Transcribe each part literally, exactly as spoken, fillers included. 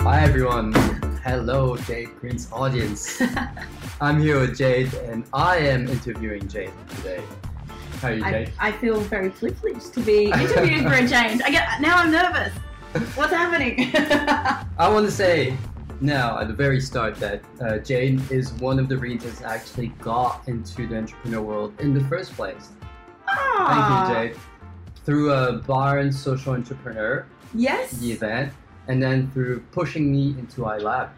Hi everyone, hello Jade Green's audience. I'm here with Jade and I am interviewing Jade today. How are you, Jade? I, I feel very privileged to be interviewed for a change. I get, now I'm nervous. What's happening? I want to say now at the very start that uh, Jade is one of the reasons I actually got into the entrepreneur world in the first place. Ah. Thank you, Jade. Through a Bar and Social Entrepreneur yes. the event, and then through pushing me into iLab.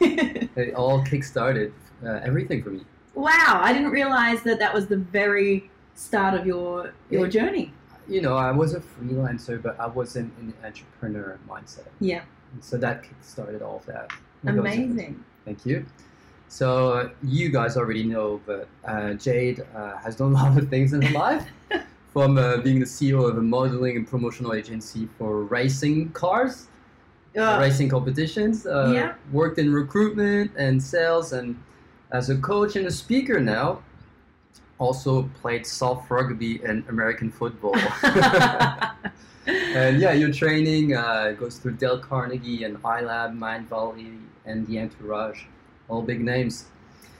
It all kick-started uh, everything for me. Wow, I didn't realize that that was the very start of your your yeah. journey. You know, I was a freelancer, but I wasn't in the entrepreneur mindset. Yeah. So that started all of that. Amazing. Thank you. So uh, you guys already know, but uh, Jade uh, has done a lot of things in her life, from uh, being the C E O of a modeling and promotional agency for racing cars, uh, racing competitions, uh, yeah. worked in recruitment and sales, and as a coach and a speaker now, also played soft rugby and American football. And yeah, your training uh, goes through Dale Carnegie and iLab, Mindvalley, and the Entourage, all big names.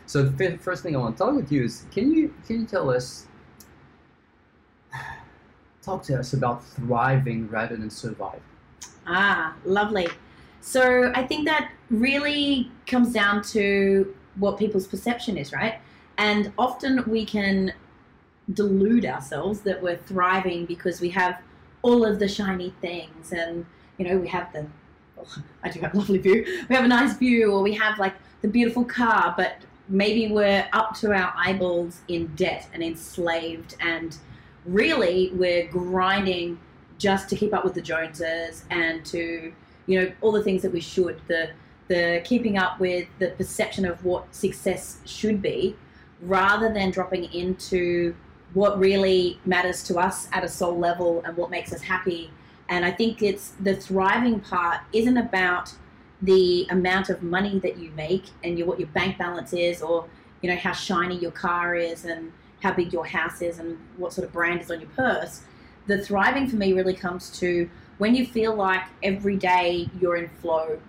So the first thing I want to talk with you is, can you can you tell us, talk to us about thriving rather than surviving? Ah, lovely. So I think that really comes down to what people's perception is, right? And often we can delude ourselves that we're thriving because we have all of the shiny things, and you know, we have the, oh, I do have a lovely view, we have a nice view, or we have like the beautiful car, but maybe we're up to our eyeballs in debt and enslaved, and really we're grinding just to keep up with the Joneses and to, you know, all the things that we should, the, the keeping up with the perception of what success should be, rather than dropping into what really matters to us at a soul level and what makes us happy. And I think it's the thriving part isn't about the amount of money that you make and your, what your bank balance is, or you know, how shiny your car is and how big your house is and what sort of brand is on your purse. The thriving for me really comes to when you feel like every day you're in flow.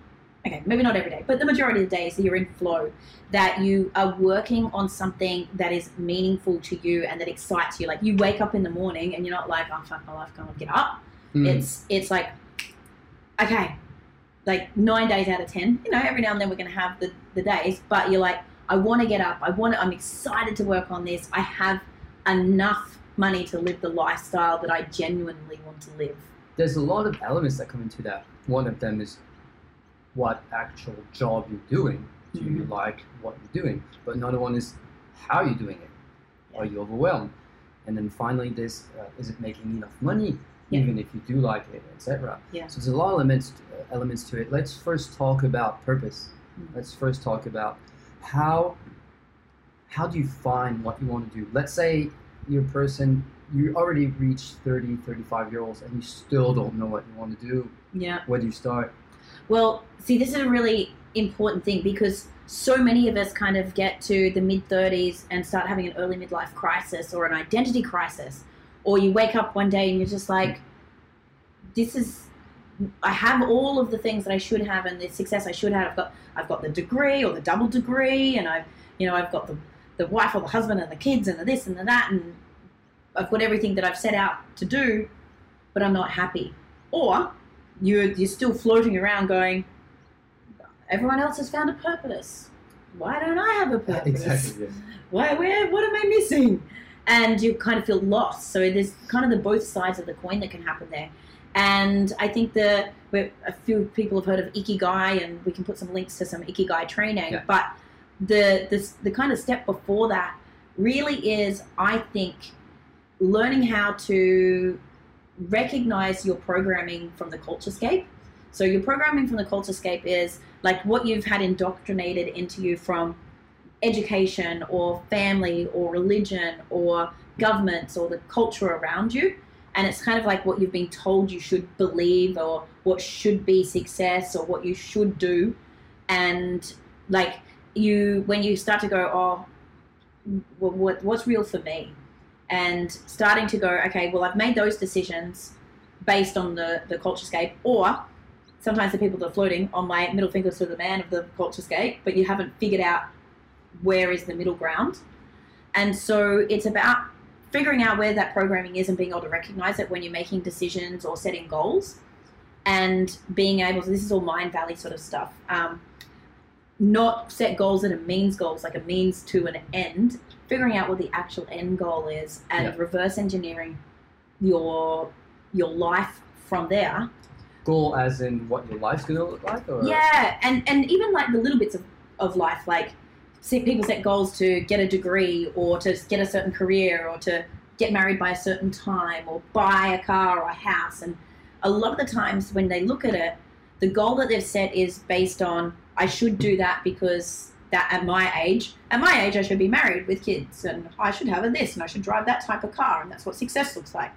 Okay, maybe not every day, but the majority of the days that you're in flow, that you are working on something that is meaningful to you and that excites you. Like you wake up in the morning and you're not like, oh, fuck my life, can't get up. Mm. It's it's like, okay, like nine days out of ten, you know, every now and then we're going to have the, the days, but you're like, I want to get up. I want to, I'm excited to work on this. I have enough money to live the lifestyle that I genuinely want to live. There's a lot of elements that come into that. One of them is, what actual job you're doing, do mm-hmm. you like what you're doing? But another one is how you're doing it. Yeah. Are you overwhelmed? And then finally, this uh, is it making enough money, yeah. even if you do like it, et cetera. Yeah. So there's a lot of elements, uh, elements to it. Let's first talk about purpose. Mm-hmm. Let's first talk about how how do you find what you want to do? Let's say you're a person, you already reached thirty, thirty-five year olds, and you still don't know what you want to do. Yeah. Where do you start? Well, see, this is a really important thing because so many of us kind of get to the mid thirties and start having an early midlife crisis or an identity crisis, or you wake up one day and you're just like, this is, I have all of the things that I should have and the success I should have. I've got, I've got the degree or the double degree, and I've, you know, I've got the, the wife or the husband and the kids and the this and the that, and I've got everything that I've set out to do, but I'm not happy. Or You're, you're still floating around going, everyone else has found a purpose. Why don't I have a purpose? Exactly, yes. Why, where, what am I missing? And you kind of feel lost. So there's kind of the both sides of the coin that can happen there. And I think that a few people have heard of Ikigai, and we can put some links to some Ikigai training. Yeah. But the, the, the kind of step before that really is, I think, learning how to recognize your programming from the culturescape. So your programming from the culturescape is like what you've had indoctrinated into you from education or family or religion or governments or the culture around you. And it's kind of like what you've been told you should believe or what should be success or what you should do. And like you, when you start to go, oh, what, what's real for me? and starting to go, okay, well, I've made those decisions based on the, the culturescape, or sometimes the people that are floating on my middle fingers to the man of the culturescape, but you haven't figured out where is the middle ground. And so it's about figuring out where that programming is and being able to recognize it when you're making decisions or setting goals, and being able to, this is all Mindvalley sort of stuff, um, not set goals that are means goals, like a means to an end, figuring out what the actual end goal is, and yep. reverse engineering your your life from there. Goal as in what your life's going to look like? Or? Yeah, and, and even like the little bits of, of life, like people set goals to get a degree, or to get a certain career, or to get married by a certain time, or buy a car or a house. And a lot of the times when they look at it, the goal that they've set is based on, I should do that because that at my age, at my age I should be married with kids, and I should have a this, and I should drive that type of car, and that's what success looks like.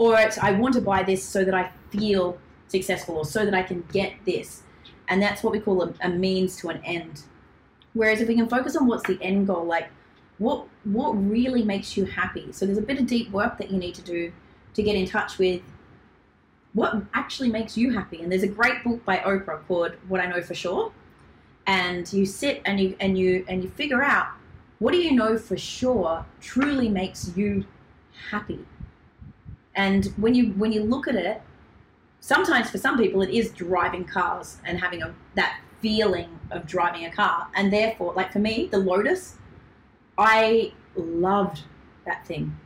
Or it's, I want to buy this so that I feel successful, or so that I can get this. And that's what we call a, a means to an end. Whereas if we can focus on what's the end goal, like what what really makes you happy. So there's a bit of deep work that you need to do to get in touch with what actually makes you happy. And there's a great book by Oprah called What I Know for Sure. And you sit and you and you and you figure out, what do you know for sure truly makes you happy? And when you when you look at it, sometimes for some people it is driving cars and having a that feeling of driving a car. And therefore, like for me, the Lotus, I loved that thing.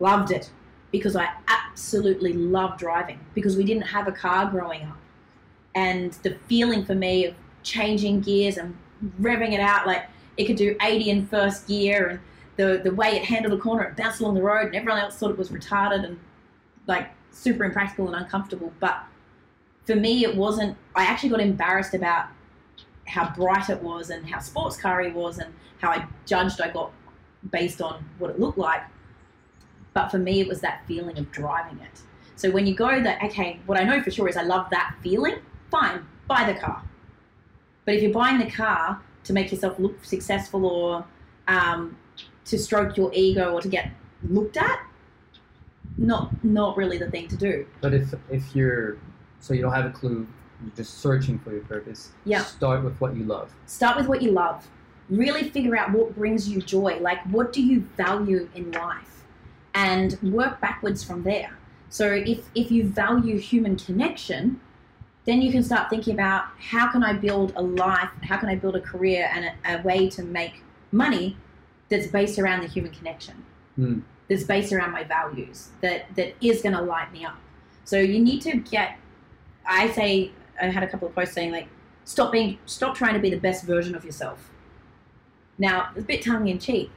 Loved it. Because I absolutely love driving, because we didn't have a car growing up. And the feeling for me of changing gears and revving it out, like it could do eighty in first gear, and the, the way it handled a corner, it bounced along the road, and everyone else thought it was retarded and like super impractical and uncomfortable. But for me, it wasn't, I actually got embarrassed about how bright it was and how sports car-y was and how I judged I got based on what it looked like. But for me, it was that feeling of driving it. So when you go that, okay, what I know for sure is I love that feeling, fine, buy the car. But if you're buying the car to make yourself look successful, or um, to stroke your ego, or to get looked at, not not really the thing to do. But if if you're, so you don't have a clue, you're just searching for your purpose, yeah. Start with what you love. Start with what you love. Really figure out what brings you joy. Like, what do you value in life? And work backwards from there. So if, if you value human connection, then you can start thinking about, how can I build a life, how can I build a career and a, a way to make money that's based around the human connection, mm. that's based around my values, that, that is going to light me up. So you need to get, I say, I had a couple of posts saying like, stop being, stop trying to be the best version of yourself. Now, it's a bit tongue in cheek.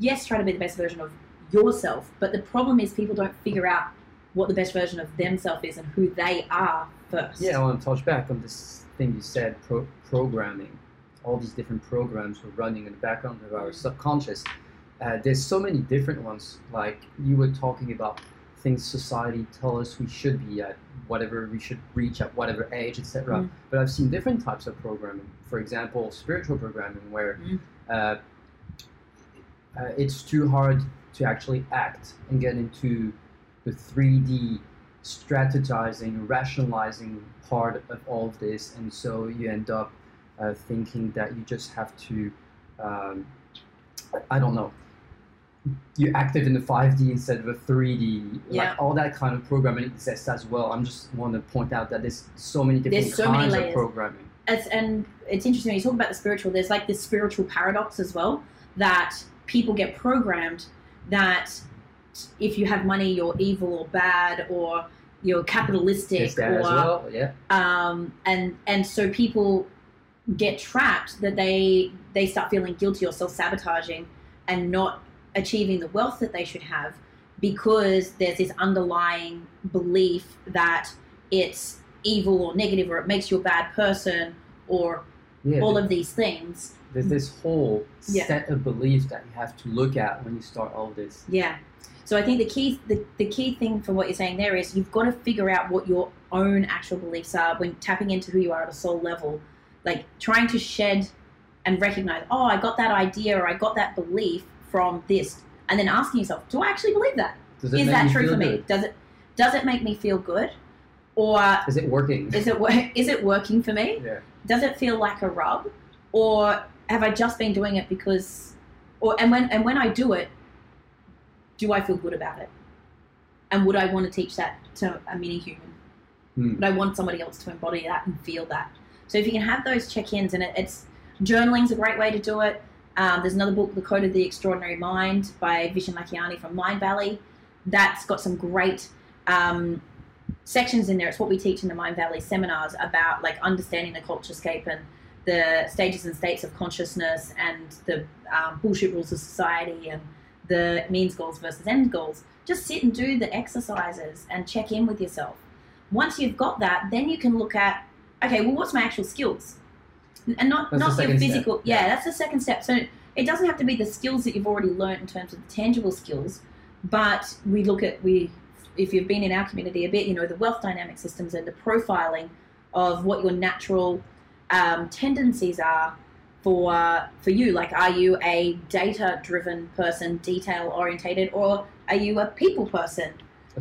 Yes, try to be the best version of yourself, but the problem is people don't figure out what the best version of themselves is and who they are first. Yeah, I want to touch back on this thing you said, pro programming. All these different programs were running in the background of our subconscious. Uh, there's so many different ones, like you were talking about things society tells us we should be at, whatever we should reach at, whatever age, et cetera. Mm. But I've seen different types of programming. For example, spiritual programming, where mm. uh, uh, it's too hard to actually act, and get into the three D strategizing, rationalizing part of all of this, and so you end up uh, thinking that you just have to, um, I don't know, you're active in the five D instead of a three D, yeah. Like all that kind of programming exists as well. I'm just want to point out that there's so many different so kinds many of programming. It's, and it's interesting when you talk about the spiritual, there's like this spiritual paradox as well, that people get programmed that if you have money, you're evil or bad, or you're capitalistic, or, as well. Yeah. um, and and so people get trapped that they they start feeling guilty or self-sabotaging and not achieving the wealth that they should have, because there's this underlying belief that it's evil or negative, or it makes you a bad person, or yeah, all of these things. There's this whole yeah. set of beliefs that you have to look at when you start all this. Yeah. So I think the key, the, the key thing for what you're saying there is you've got to figure out what your own actual beliefs are when tapping into who you are at a soul level. Like trying to shed and recognize, oh, I got that idea or I got that belief from this. and then asking yourself, do I actually believe that? Is that true for me? Does it does it make me feel good? Or is it working? Is it is it working for me? Yeah. Does it feel like a rub? Or have I just been doing it because? Or and when and when I do it, do I feel good about it? And would I want to teach that to a mini human? Hmm. Would I want somebody else to embody that and feel that? So if you can have those check-ins, and it, it's journaling's a great way to do it. Um, there's another book, The Code of the Extraordinary Mind by Vishen Lakhiani from Mindvalley. That's got some great um, sections in there. It's what we teach in the Mindvalley seminars about like understanding the culturescape and the stages and states of consciousness and the um, bullshit rules of society and the means goals versus end goals. Just sit and do the exercises and check in with yourself. Once you've got that, then you can look at, okay, well, what's my actual skills? And not, not your physical, yeah, yeah, that's the second step. So it doesn't have to be the skills that you've already learned in terms of the tangible skills, but we look at, we, if you've been in our community a bit, you know, the wealth dynamic systems and the profiling of what your natural um, tendencies are for, uh, for you. Like, are you a data-driven person, detail-orientated, or are you a people person?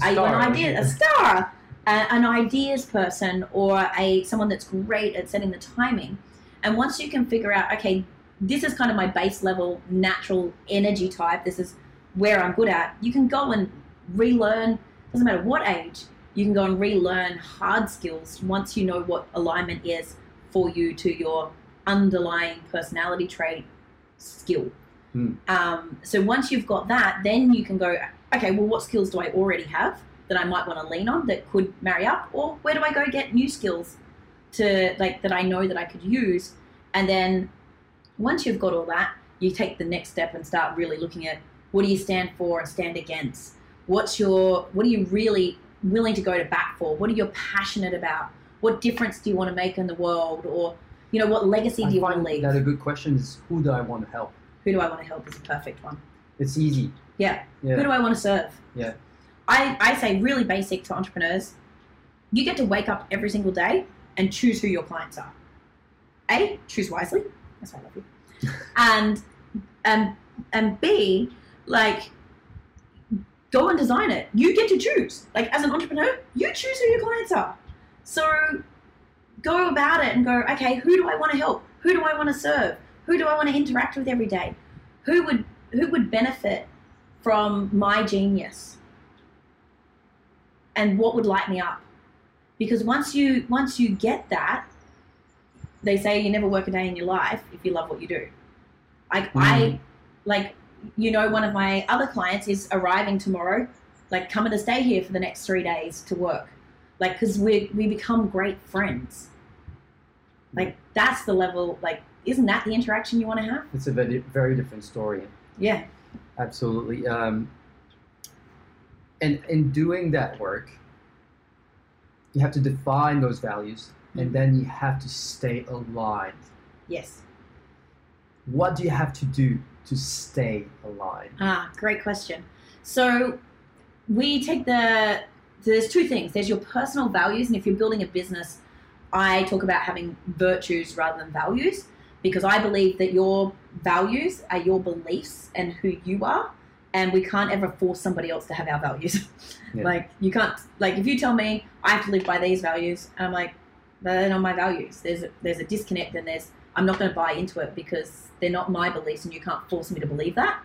A are star, you an idea, a star, uh, an ideas person, or a someone that's great at setting the timing? And once you can figure out, okay, this is kind of my base level natural energy type, this is where I'm good at, you can go and relearn, doesn't matter what age, you can go and relearn hard skills once you know what alignment is for you to your underlying personality trait skill. Mm. Um, so once you've got that, then you can go, okay, well, what skills do I already have that I might want to lean on that could marry up? Or where do I go get new skills to like that I know that I could use? And then once you've got all that, you take the next step and start really looking at what do you stand for and stand against? What's your, what are you really willing to go to bat for? What are you passionate about? What difference do you want to make in the world? Or, you know, what legacy I do you want to leave? Another good question is, who do I want to help? Who do I want to help is a perfect one. It's easy. Yeah. yeah. Who do I want to serve? Yeah. I, I say really basic to entrepreneurs, you get to wake up every single day and choose who your clients are. A, choose wisely. That's why I love you. and, and, and B, like, go and design it. You get to choose. Like, as an entrepreneur, you choose who your clients are. So go about it and go, okay, who do I want to help? Who do I want to serve? Who do I want to interact with every day? Who would who would benefit from my genius? And what would light me up? Because once you once you get that, they say you never work a day in your life if you love what you do. Like mm. I like you know, one of my other clients is arriving tomorrow, like coming to stay here for the next three days to work. Like, because we we become great friends. Like, that's the level, like, isn't that the interaction you want to have? It's a very, very different story. Yeah. Absolutely. Um, and in doing that work, you have to define those values, mm-hmm. and then you have to stay aligned. Yes. What do you have to do to stay aligned? Ah, great question. So we take the, there's two things. There's your personal values, and if you're building a business, I talk about having virtues rather than values, because I believe that your values are your beliefs and who you are, and we can't ever force somebody else to have our values. Yeah. Like, you can't, like, if you tell me I have to live by these values, and I'm like, they're not my values. There's a, there's a disconnect, and there's, I'm not going to buy into it because they're not my beliefs, and you can't force me to believe that.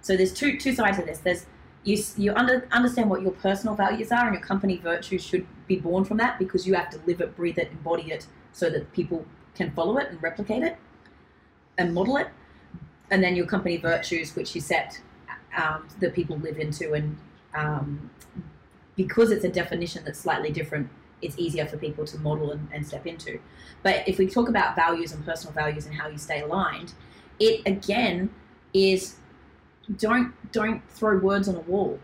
So there's two two sides of this. There's you you under, understand what your personal values are, and your company virtues should be born from that, because you have to live it, breathe it, embody it, so that people can follow it and replicate it and model it. And then your company virtues, which you set um, that people live into, and um, because it's a definition that's slightly different, it's easier for people to model and, and step into. But if we talk about values and personal values and how you stay aligned, it again is don't don't throw words on a wall.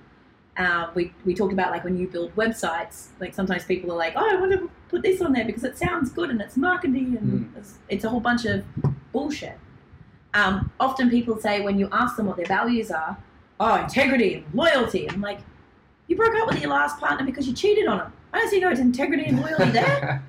Uh, we, we talked about, like, when you build websites, like, sometimes people are like, oh, I want to put this on there because it sounds good and it's marketing and mm. it's, it's a whole bunch of bullshit. Um, often people say, when you ask them what their values are, oh, integrity and loyalty. I'm like, you broke up with your last partner because you cheated on him. I don't see no integrity and loyalty there.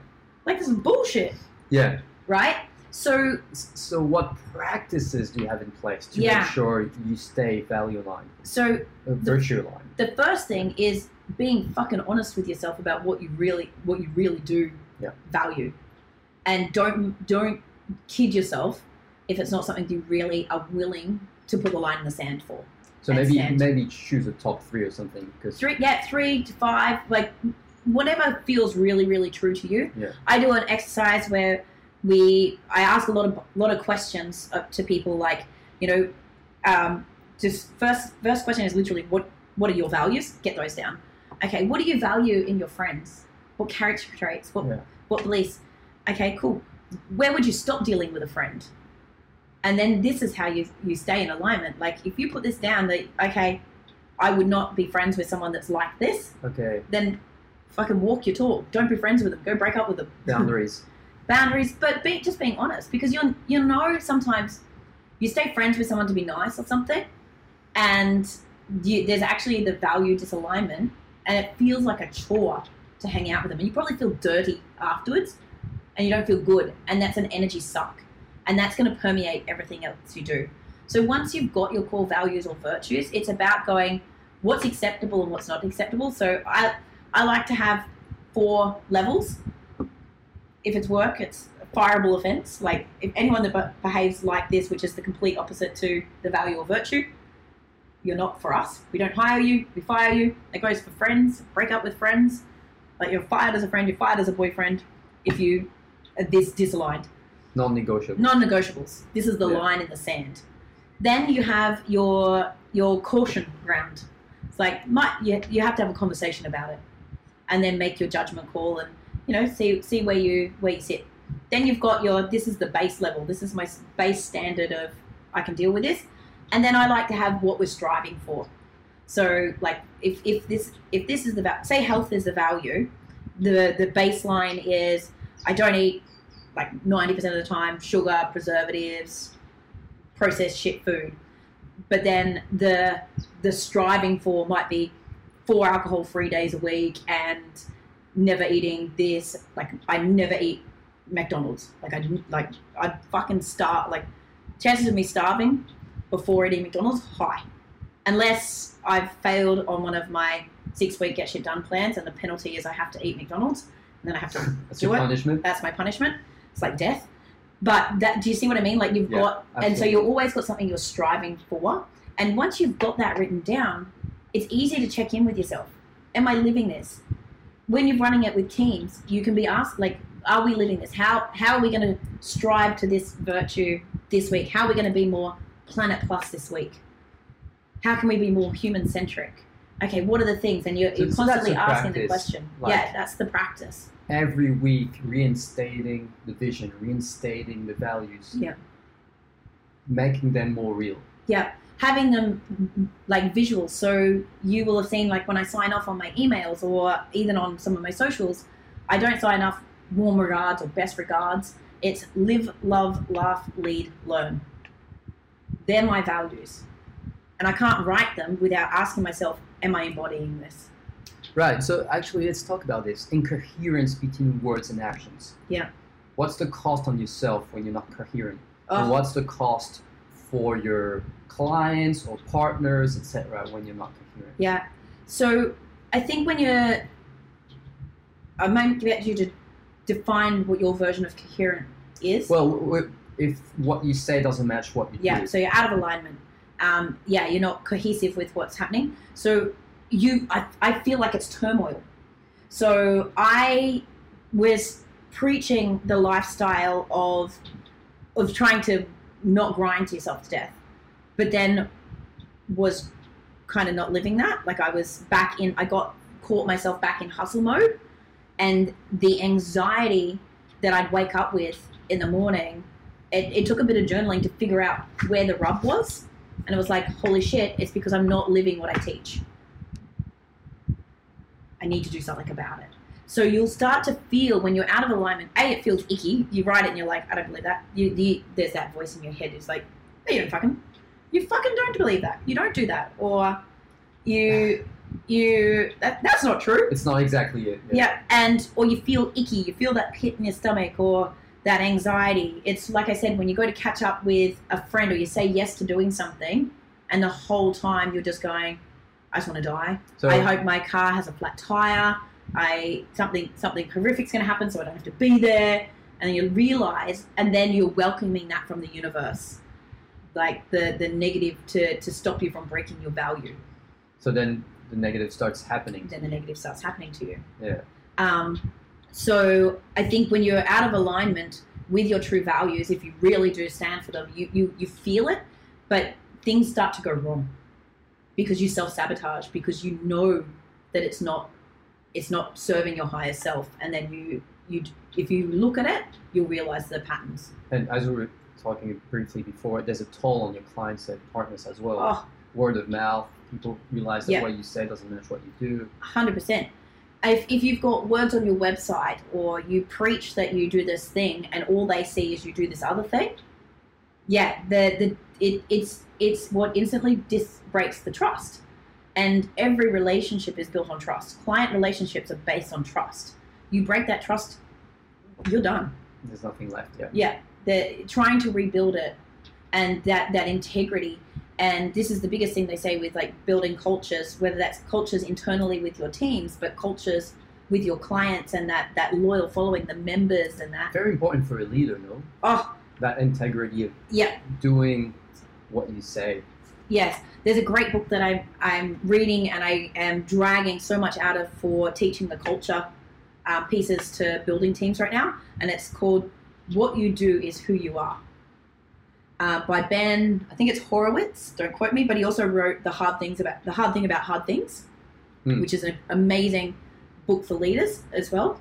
Like, this is bullshit. Yeah. Right? So, so what practices do you have in place to yeah. make sure you stay value aligned? So, the, virtue aligned. The first thing is being fucking honest with yourself about what you really, what you really do yeah. value, and don't don't kid yourself if it's not something you really are willing to put a line in the sand for. So maybe stand. maybe choose a top three or something. Cause three, yeah, three to five, like whatever feels really, really true to you. Yeah. I do an exercise where. We, I ask a lot of lot of questions up to people, like, you know, um, just first first question is literally what what are your values? Get those down. Okay, what do you value in your friends? What character traits? What yeah. what beliefs? Okay, cool. Where would you stop dealing with a friend? And then this is how you you stay in alignment. Like if you put this down, that okay, I would not be friends with someone that's like this. Okay. Then fucking walk your talk. Don't be friends with them. Go break up with them. Boundaries. Boundaries, but be, just being honest, because you you know sometimes you stay friends with someone to be nice or something, and you, there's actually the value disalignment, and it feels like a chore to hang out with them, and you probably feel dirty afterwards, and you don't feel good, and that's an energy suck, and that's going to permeate everything else you do. So once you've got your core values or virtues, it's about going what's acceptable and what's not acceptable. So I I like to have four levels. If it's work, it's a fireable offence. Like if anyone that be behaves like this, which is the complete opposite to the value or virtue, you're not for us. We don't hire you. We fire you. It goes for friends. Break up with friends. Like you're fired as a friend. You're fired as a boyfriend. If you are this disaligned. Non-negotiables. Non-negotiables. This is the yeah. line in the sand. Then you have your your caution ground. It's like my, you you have to have a conversation about it, and then make your judgment call and. You know, see see where you where you sit. Then you've got your this is the base level. This is my base standard of I can deal with this. And then I like to have what we're striving for. So like if if this if this is the say health is the value, the the baseline is I don't eat like ninety percent of the time sugar, preservatives, processed shit food. But then the the striving for might be four alcohol free days a week and never eating this, like I never eat McDonald's. Like I didn't, like I'd fucking starve, like chances of me starving before eating McDonald's, high. Unless I've failed on one of my six week get shit done plans and the penalty is I have to eat McDonald's and then I have to That's do your it. Punishment. That's my punishment. It's like death. But that, do you see what I mean? Like you've yeah, got, absolutely. And so you've always got something you're striving for. And once you've got that written down, it's easy to check in with yourself. Am I living this? When you're running it with teams, you can be asked, like, are we living this? How how are we going to strive to this virtue this week? How are we going to be more Planet Plus this week? How can we be more human-centric? Okay, what are the things? And you're, so you're constantly asking practice, the question. Like yeah, that's the practice. Every week, reinstating the vision, reinstating the values. Yeah. Making them more real. Yeah. Having them like visual, so you will have seen like when I sign off on my emails or even on some of my socials, I don't sign off warm regards or best regards. It's live, love, laugh, lead, learn. They're my values. And I can't write them without asking myself, am I embodying this? Right, so actually let's talk about this. Incoherence between words and actions. Yeah. What's the cost on yourself when you're not coherent? Oh. And what's the cost for your clients or partners, et cetera, when you're not coherent? Yeah. So I think when you're, I might get you to define what your version of coherent is. Well, if what you say doesn't match what you yeah, do. Yeah. So you're out of alignment. Um, yeah. You're not cohesive with what's happening. So you, I, I feel like it's turmoil. So I was preaching the lifestyle of, of trying to not grind to yourself to death, but then was kind of not living that. Like I was back in, I got caught myself back in hustle mode, and the anxiety that I'd wake up with in the morning, it, it took a bit of journaling to figure out where the rub was. And it was like, holy shit, it's because I'm not living what I teach. I need to do something about it. So you'll start to feel when you're out of alignment, A, it feels icky. You write it and you're like, I don't believe that. You, you, there's that voice in your head. It's like, no, you don't fucking, you fucking don't believe that. You don't do that. Or you, you, that, that's not true. It's not exactly it. Yeah. yeah. And, or you feel icky. You feel that pit in your stomach or that anxiety, it's like I said, when you go to catch up with a friend or you say yes to doing something and the whole time you're just going, I just want to die. So, I hope my car has a flat tire. I something something horrific's going to happen so I don't have to be there. And then you realize, and then you're welcoming that from the universe, like the, the negative to, to stop you from breaking your value. So then the negative starts happening. Then the negative starts happening to you. Yeah. Um, so I think when you're out of alignment with your true values, if you really do stand for them, you, you, you feel it, but things start to go wrong because you self-sabotage, because you know that it's not, it's not serving your higher self. And then you, you, if you look at it, you'll realize the patterns. And as we were talking briefly before, there's a toll on your clients and partners as well. Oh. Word of mouth, people realize that yep. what you say doesn't match what you do. one hundred percent. If, if you've got words on your website or you preach that you do this thing and all they see is you do this other thing, yeah, the, the it, it's, it's what instantly dis breaks the trust. And every relationship is built on trust. Client relationships are based on trust. You break that trust, you're done. There's nothing left, yeah. Yeah, they're trying to rebuild it and that, that integrity. And this is the biggest thing they say with like building cultures, whether that's cultures internally with your teams, but cultures with your clients and that, that loyal following, the members and that. Very important for a leader, no? Oh. That integrity of yeah. doing what you say. Yes. There's a great book that I, I'm reading and I am dragging so much out of for teaching the culture uh, pieces to building teams right now. And it's called What You Do Is Who You Are. Uh, by Ben, I think it's Horowitz, don't quote me, but he also wrote The Hard Things About The Hard Thing About Hard Things, mm. which is an amazing book for leaders as well.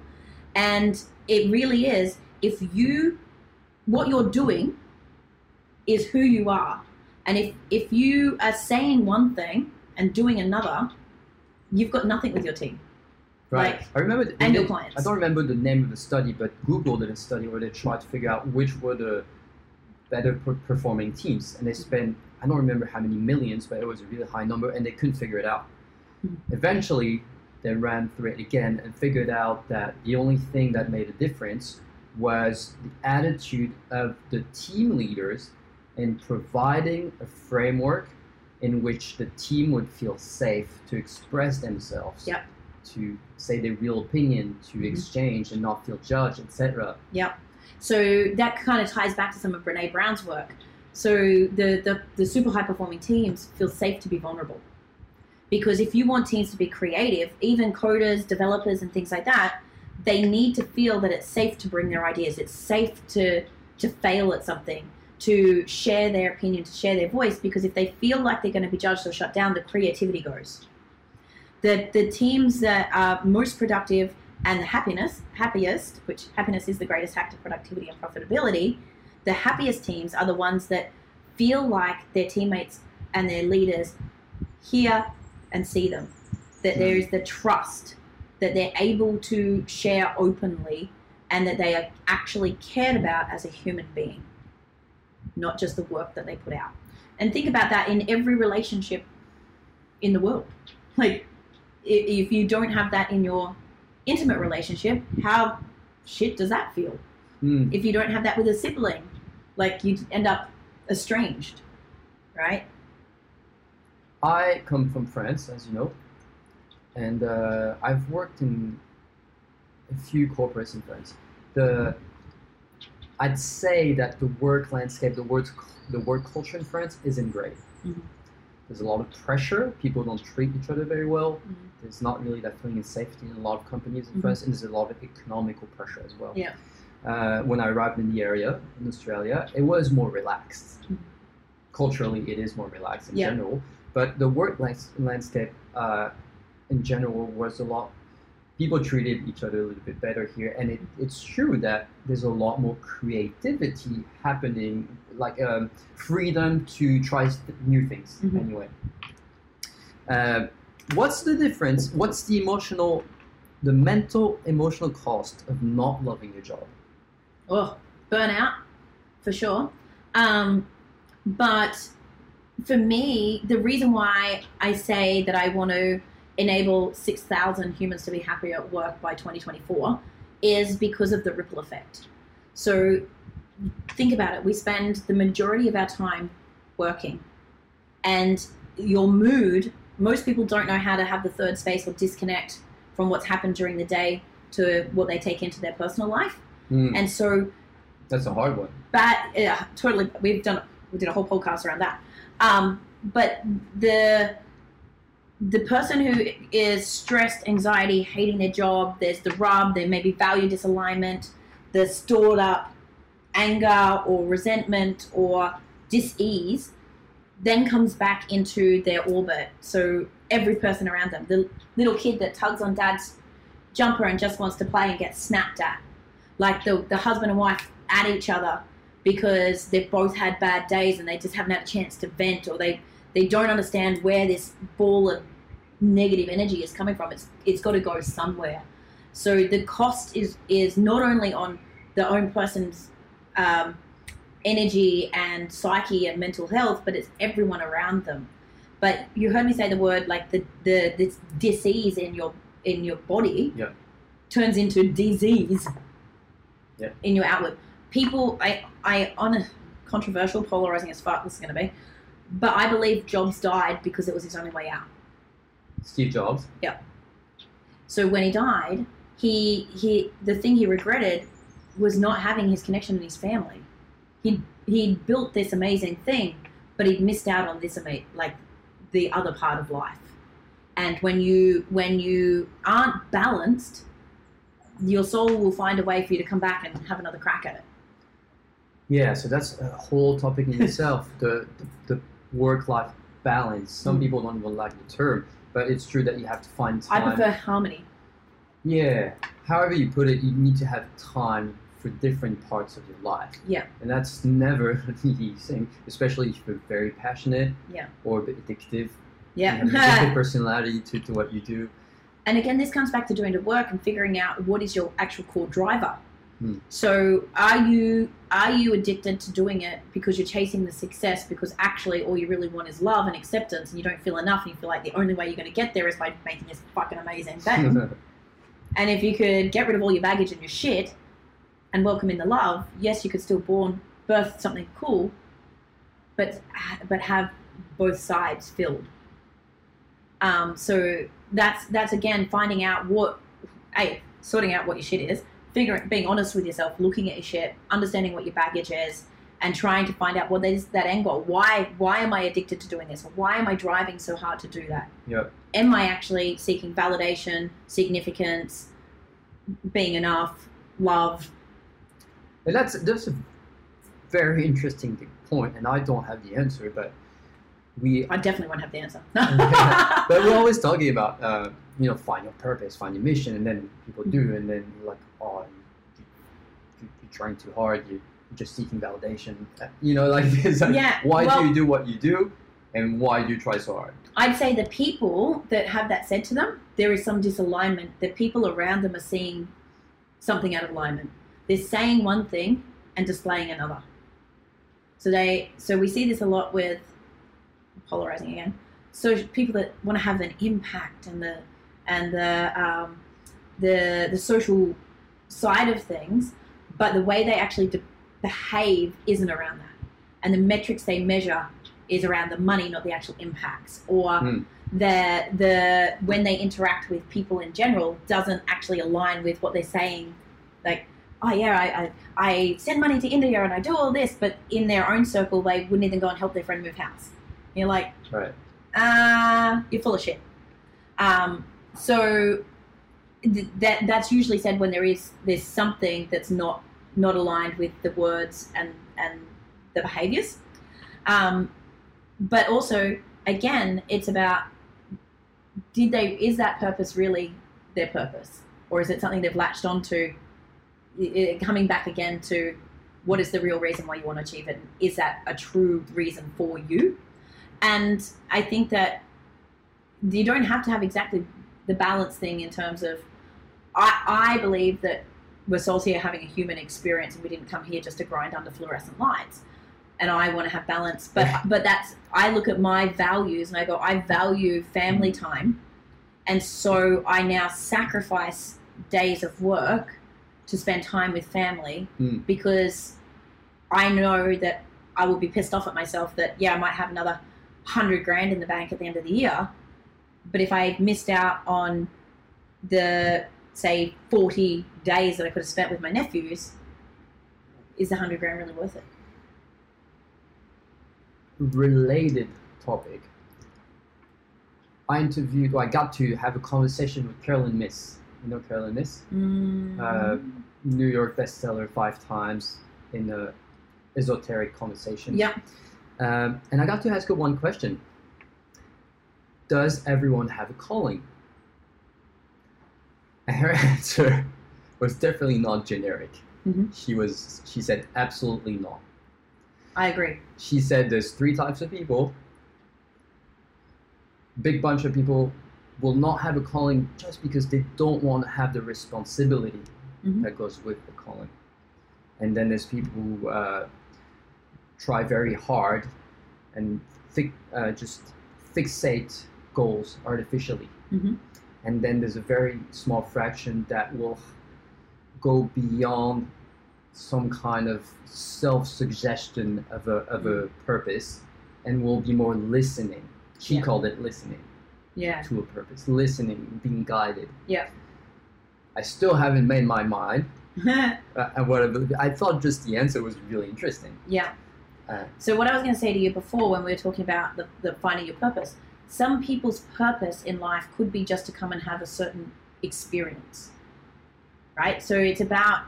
And it really is, if you, what you're doing is who you are. And if, if you are saying one thing and doing another, you've got nothing with your team. Right. Like, I remember the, and your clients. I don't remember the name of the study, but Google did a study where they tried to figure out which were the better performing teams, and they spent, I don't remember how many millions, but it was a really high number, and they couldn't figure it out. Eventually, they ran through it again and figured out that the only thing that made a difference was the attitude of the team leaders in providing a framework in which the team would feel safe to express themselves, yep. to say their real opinion, to mm-hmm. exchange and not feel judged, et cetera. Yep. So that kind of ties back to some of Brené Brown's work. So the, the, the super high-performing teams feel safe to be vulnerable. Because if you want teams to be creative, even coders, developers, and things like that, they need to feel that it's safe to bring their ideas. It's safe to, to fail at something, to share their opinion, to share their voice, because if they feel like they're going to be judged or shut down, the creativity goes. The, the teams that are most productive and the happiness, happiest, which happiness is the greatest hack to productivity and profitability, the happiest teams are the ones that feel like their teammates and their leaders hear and see them, that there is the trust, that they're able to share openly, and that they are actually cared about as a human being, not just the work that they put out. And think about that in every relationship in the world. Like, if you don't have that in your intimate relationship, how shit does that feel? Mm. If you don't have that with a sibling, like you end up estranged, right? I come from France, as you know, and uh, I've worked in a few corporates in France. The I'd say that the work landscape, the work, the work culture in France isn't great. Mm-hmm. There's a lot of pressure. People don't treat each other very well. Mm-hmm. There's not really that feeling of safety in a lot of companies in mm-hmm. France, and there's a lot of economical pressure as well. Yeah. Uh, when I arrived in the area, in Australia, it was more relaxed. Mm-hmm. Culturally, it is more relaxed in yeah. general, but the work landscape uh, in general was a lot, people treated each other a little bit better here, and it, it's true that there's a lot more creativity happening, like um, freedom to try new things mm-hmm. anyway. Uh, What's the difference? What's the emotional, the mental, emotional cost of not loving your job? Oh, burnout, for sure. Um, but for me, the reason why I say that I want to enable six thousand humans to be happier at work by twenty twenty-four is because of the ripple effect. So think about it. We spend the majority of our time working, and your mood, most people don't know how to have the third space or disconnect from what's happened during the day to what they take into their personal life. Mm. And so that's a hard one. But yeah, totally. We've done, we did a whole podcast around that. Um, but the, the person who is stressed, anxiety, hating their job, there's the rub, there may be value disalignment, the stored up anger or resentment or dis-ease, then comes back into their orbit. So every person around them, the little kid that tugs on dad's jumper and just wants to play and gets snapped at, like the, the husband and wife at each other because they've both had bad days and they just haven't had a chance to vent, or they, they don't understand where this ball of negative energy is coming from. It's it's got to go somewhere. So the cost is, is not only on the own person's um, energy and psyche and mental health, but it's everyone around them. But you heard me say the word, like the, the this disease in your in your body yeah. turns into disease yeah. in your outward. People, I, I on a controversial, polarizing as fuck this is going to be, but I believe Jobs died because it was his only way out. Steve Jobs? Yeah. So when he died, he he the thing he regretted was not having his connection and his family. He he built this amazing thing, but he missed out on this ama- like the other part of life. And when you when you aren't balanced, your soul will find a way for you to come back and have another crack at it. Yeah, so that's a whole topic in itself. the the, the work-life balance. Some mm. people don't even like the term. But it's true that you have to find time. I prefer harmony. Yeah. However you put it, you need to have time for different parts of your life. Yeah. And that's never an easy thing, especially if you're very passionate yeah. or a bit addictive. Yeah. You have a different personality to, to what you do. And again, this comes back to doing the work and figuring out what is your actual core driver. Hmm. So are you are you addicted to doing it because you're chasing the success, because actually all you really want is love and acceptance, and you don't feel enough, and you feel like the only way you're going to get there is by making this fucking amazing thing. And if you could get rid of all your baggage and your shit and welcome in the love, yes, you could still born birth something cool, but but have both sides filled. Um, so that's that's again finding out what, hey, sorting out what your shit is. Figuring, being honest with yourself, looking at your shit, understanding what your baggage is, and trying to find out what is that end goal. Why, why am I addicted to doing this? Why am I driving so hard to do that? Yep. Am I actually seeking validation, significance, being enough, love? And that's that's a very interesting point, and I don't have the answer, but we. I definitely won't have the answer. Yeah, but we're always talking about. Uh, You know, find your purpose, find your mission, and then people do, and then you're like, oh, you, you, you're trying too hard, you're just seeking validation. You know, like, it's like yeah, why well, do you do what you do, and why do you try so hard? I'd say the people that have that said to them, there is some disalignment. The people around them are seeing something out of alignment. They're saying one thing and displaying another. So they, so we see this a lot with, polarizing again, so people that want to have an impact and the and the, um, the the social side of things, but the way they actually de- behave isn't around that. And the metrics they measure is around the money, not the actual impacts. Or mm. the the when they interact with people in general doesn't actually align with what they're saying. Like, oh yeah, I, I, I send money to India and I do all this, but in their own circle, they wouldn't even go and help their friend move house. You're like, right. uh, you're full of shit. Um, So th- that that's usually said when there is there's something that's not not aligned with the words and, and the behaviors. Um, but also, again, it's about did they is that purpose really their purpose, or is it something they've latched onto? It, coming back again to what is the real reason why you want to achieve it? Is that a true reason for you? And I think that you don't have to have exactly the balance thing in terms of, I, I believe that we're souls here having a human experience, and we didn't come here just to grind under fluorescent lights. And I want to have balance, but but that's I look at my values and I go, I value family time, and so I now sacrifice days of work to spend time with family mm. because I know that I will be pissed off at myself that, yeah, I might have another hundred grand in the bank at the end of the year. But if I missed out on the, say, forty days that I could have spent with my nephews, is the hundred grand really worth it? Related topic. I interviewed, or I got to have a conversation with Caroline Myss. You know Caroline Myss? Mm. Uh, New York bestseller five times in the esoteric conversation. Yeah. Um, and I got to ask her one question. Does everyone have a calling? And her answer was definitely not generic. Mm-hmm. She was, she said, absolutely not. I agree. She said there's three types of people. Big bunch of people will not have a calling just because they don't want to have the responsibility mm-hmm. that goes with the calling. And then there's people who uh, try very hard and fi uh, just fixate goals artificially. Mm-hmm. And then there's a very small fraction that will go beyond some kind of self-suggestion of a, of a purpose and will be more listening. She yeah. called it listening yeah. to a purpose, listening, being guided. Yeah. I still haven't made my mind. uh, and what I, I thought just the answer was really interesting. Yeah. Uh, so what I was going to say to you before when we were talking about the, the finding your purpose, some people's purpose in life could be just to come and have a certain experience, right? So it's about,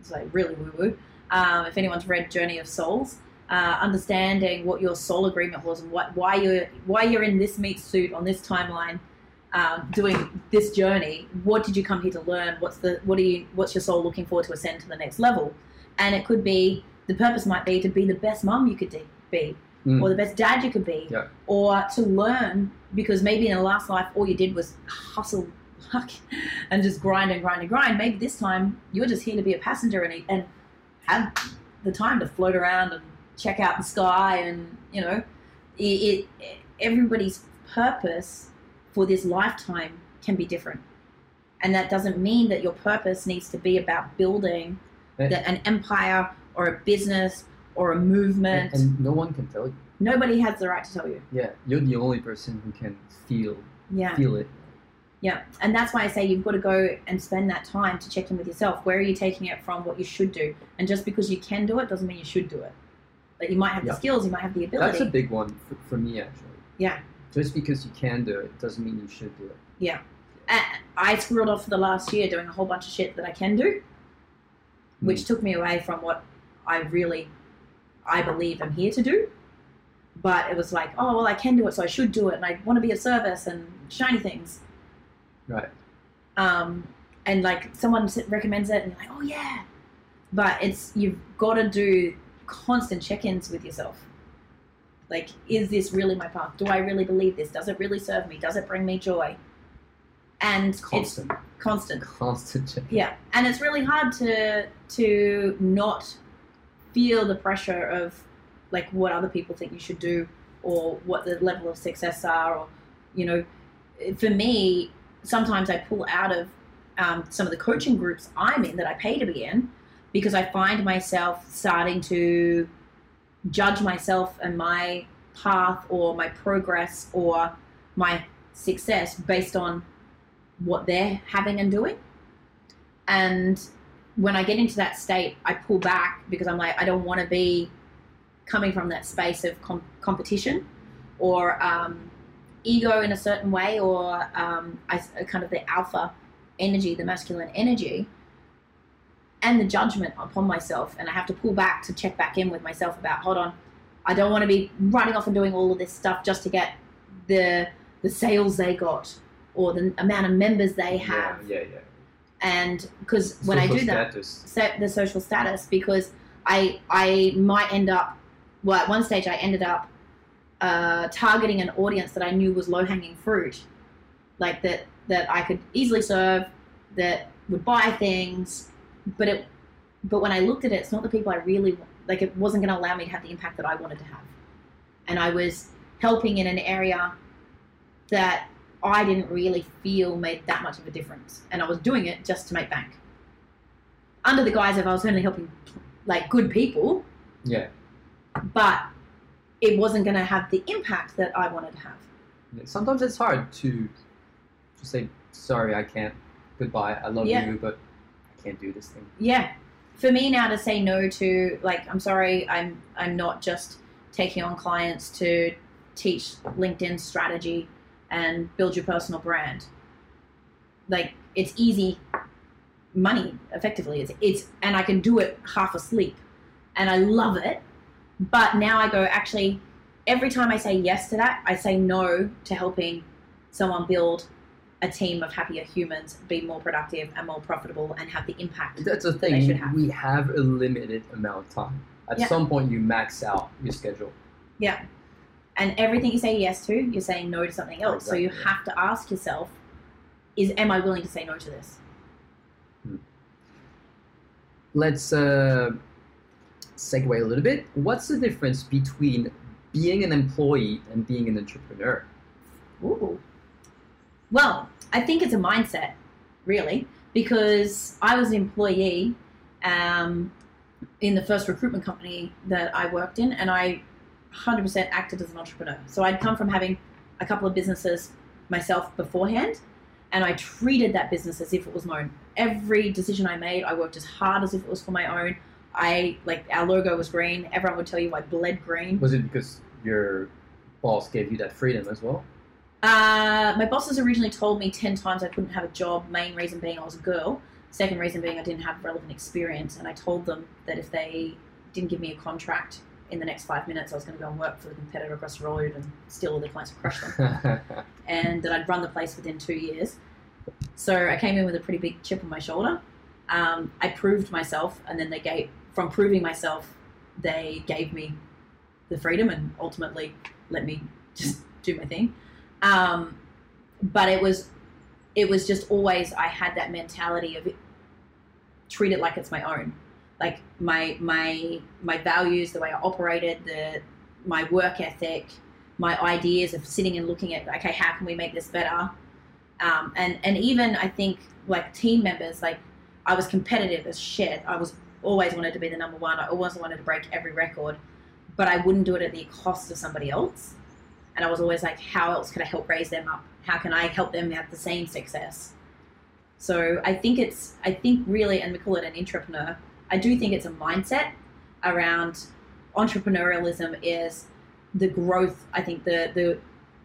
it's like really woo-woo. Um, if anyone's read Journey of Souls, Uh, understanding what your soul agreement was and what, why you're why you're in this meat suit on this timeline, um, doing this journey. What did you come here to learn? What's the what are you what's your soul looking for to ascend to the next level? And it could be the purpose might be to be the best mum you could be, mm. or the best dad you could be, yeah. or to learn because maybe in the last life all you did was hustle and just grind and grind and grind. Maybe this time you're just here to be a passenger and and have the time to float around and check out the sky, and you know, it, it, everybody's purpose for this lifetime can be different, and that doesn't mean that your purpose needs to be about building and, the, an empire or a business or a movement. And, and no one can tell you. Nobody has the right to tell you. Yeah, you're the only person who can feel yeah. feel it. Yeah, and that's why I say you've got to go and spend that time to check in with yourself. Where are you taking it from? What you should do, and just because you can do it doesn't mean you should do it. Like you might have yeah. the skills, you might have the ability. That's a big one for, for me, actually. Yeah. Just because you can do it doesn't mean you should do it. Yeah. And I squirreled off for the last year doing a whole bunch of shit that I can do, mm. which took me away from what I really, I believe I'm here to do. But it was like, oh, well, I can do it, so I should do it. And I want to be of service and shiny things. Right. Um, and like someone recommends it and you're like, oh, yeah. But it's, you've got to do constant check-ins with yourself. Like, is this really my path? Do I really believe this? Does it really serve me? Does it bring me joy? And constant. It's constant. Constant check-in. Yeah. And it's really hard to to not feel the pressure of like what other people think you should do or what the level of success are, or you know, for me, sometimes I pull out of um, some of the coaching groups I'm in that I pay to be in, because I find myself starting to judge myself and my path or my progress or my success based on what they're having and doing. And when I get into that state, I pull back because I'm like, I don't want to be coming from that space of com competition or um, ego in a certain way, or um, I, kind of the alpha energy, the masculine energy, and the judgment upon myself. And I have to pull back to check back in with myself about, hold on, I don't want to be running off and doing all of this stuff just to get the the sales they got or the amount of members they have. Yeah, yeah, yeah. And because when I do status. that, so the social status, because I, I might end up, well, at one stage I ended up uh, targeting an audience that I knew was low-hanging fruit, like that, that I could easily serve, that would buy things, But it, but when I looked at it, it's not the people I really, like it wasn't going to allow me to have the impact that I wanted to have. And I was helping in an area that I didn't really feel made that much of a difference. And I was doing it just to make bank. under the guise of I was only helping like good people. Yeah. But it wasn't going to have the impact that I wanted to have. Sometimes it's hard to just say, sorry, I can't, goodbye, I love yeah. you, but I can't do this thing. Yeah. For me now to say no to, like, I'm sorry, I'm I'm not just taking on clients to teach LinkedIn strategy and build your personal brand. Like, it's easy money, effectively. It's, it's and I can do it half asleep, and I love it. But now I go, actually, every time I say yes to that, I say no to helping someone build a team of happier humans, be more productive and more profitable and have the impact. That's the thing. They should have. We have a limited amount of time. At yeah. some point, you max out your schedule. Yeah. And everything you say yes to, you're saying no to something else. Exactly. So you have to ask yourself, is am I willing to say no to this? Hmm. Let's uh, segue a little bit. What's the difference between being an employee and being an entrepreneur? Ooh. Well, I think it's a mindset, really, because I was an employee um, in the first recruitment company that I worked in, and I one hundred percent acted as an entrepreneur. So I'd come from having a couple of businesses myself beforehand, and I treated that business as if it was my own. Every decision I made, I worked as hard as if it was for my own. I, like, our logo was green. Everyone would tell you I bled green. Was it because your boss gave you that freedom as well? Uh, my bosses originally told me ten times I couldn't have a job, main reason being I was a girl, second reason being I didn't have relevant experience, and I told them that if they didn't give me a contract in the next five minutes, I was going to go and work for the competitor across the road and steal all their clients and crush them, and that I'd run the place within two years. So I came in with a pretty big chip on my shoulder. Um, I proved myself, and then they gave, from proving myself, they gave me the freedom and ultimately let me just do my thing. Um, but it was, it was just always, I had that mentality of it, treat it like it's my own. Like my, my, my values, the way I operated, the, my work ethic, my ideas of sitting and looking at, okay, how can we make this better? Um, and, and even I think like team members, like I was competitive as shit. I was always wanted to be the number one. I always wanted to break every record, but I wouldn't do it at the cost of somebody else. And I was always like, how else could I help raise them up? How can I help them have the same success? So I think it's, I think really, and we call it an intrapreneur, I do think it's a mindset around entrepreneurialism is the growth, I think the, the,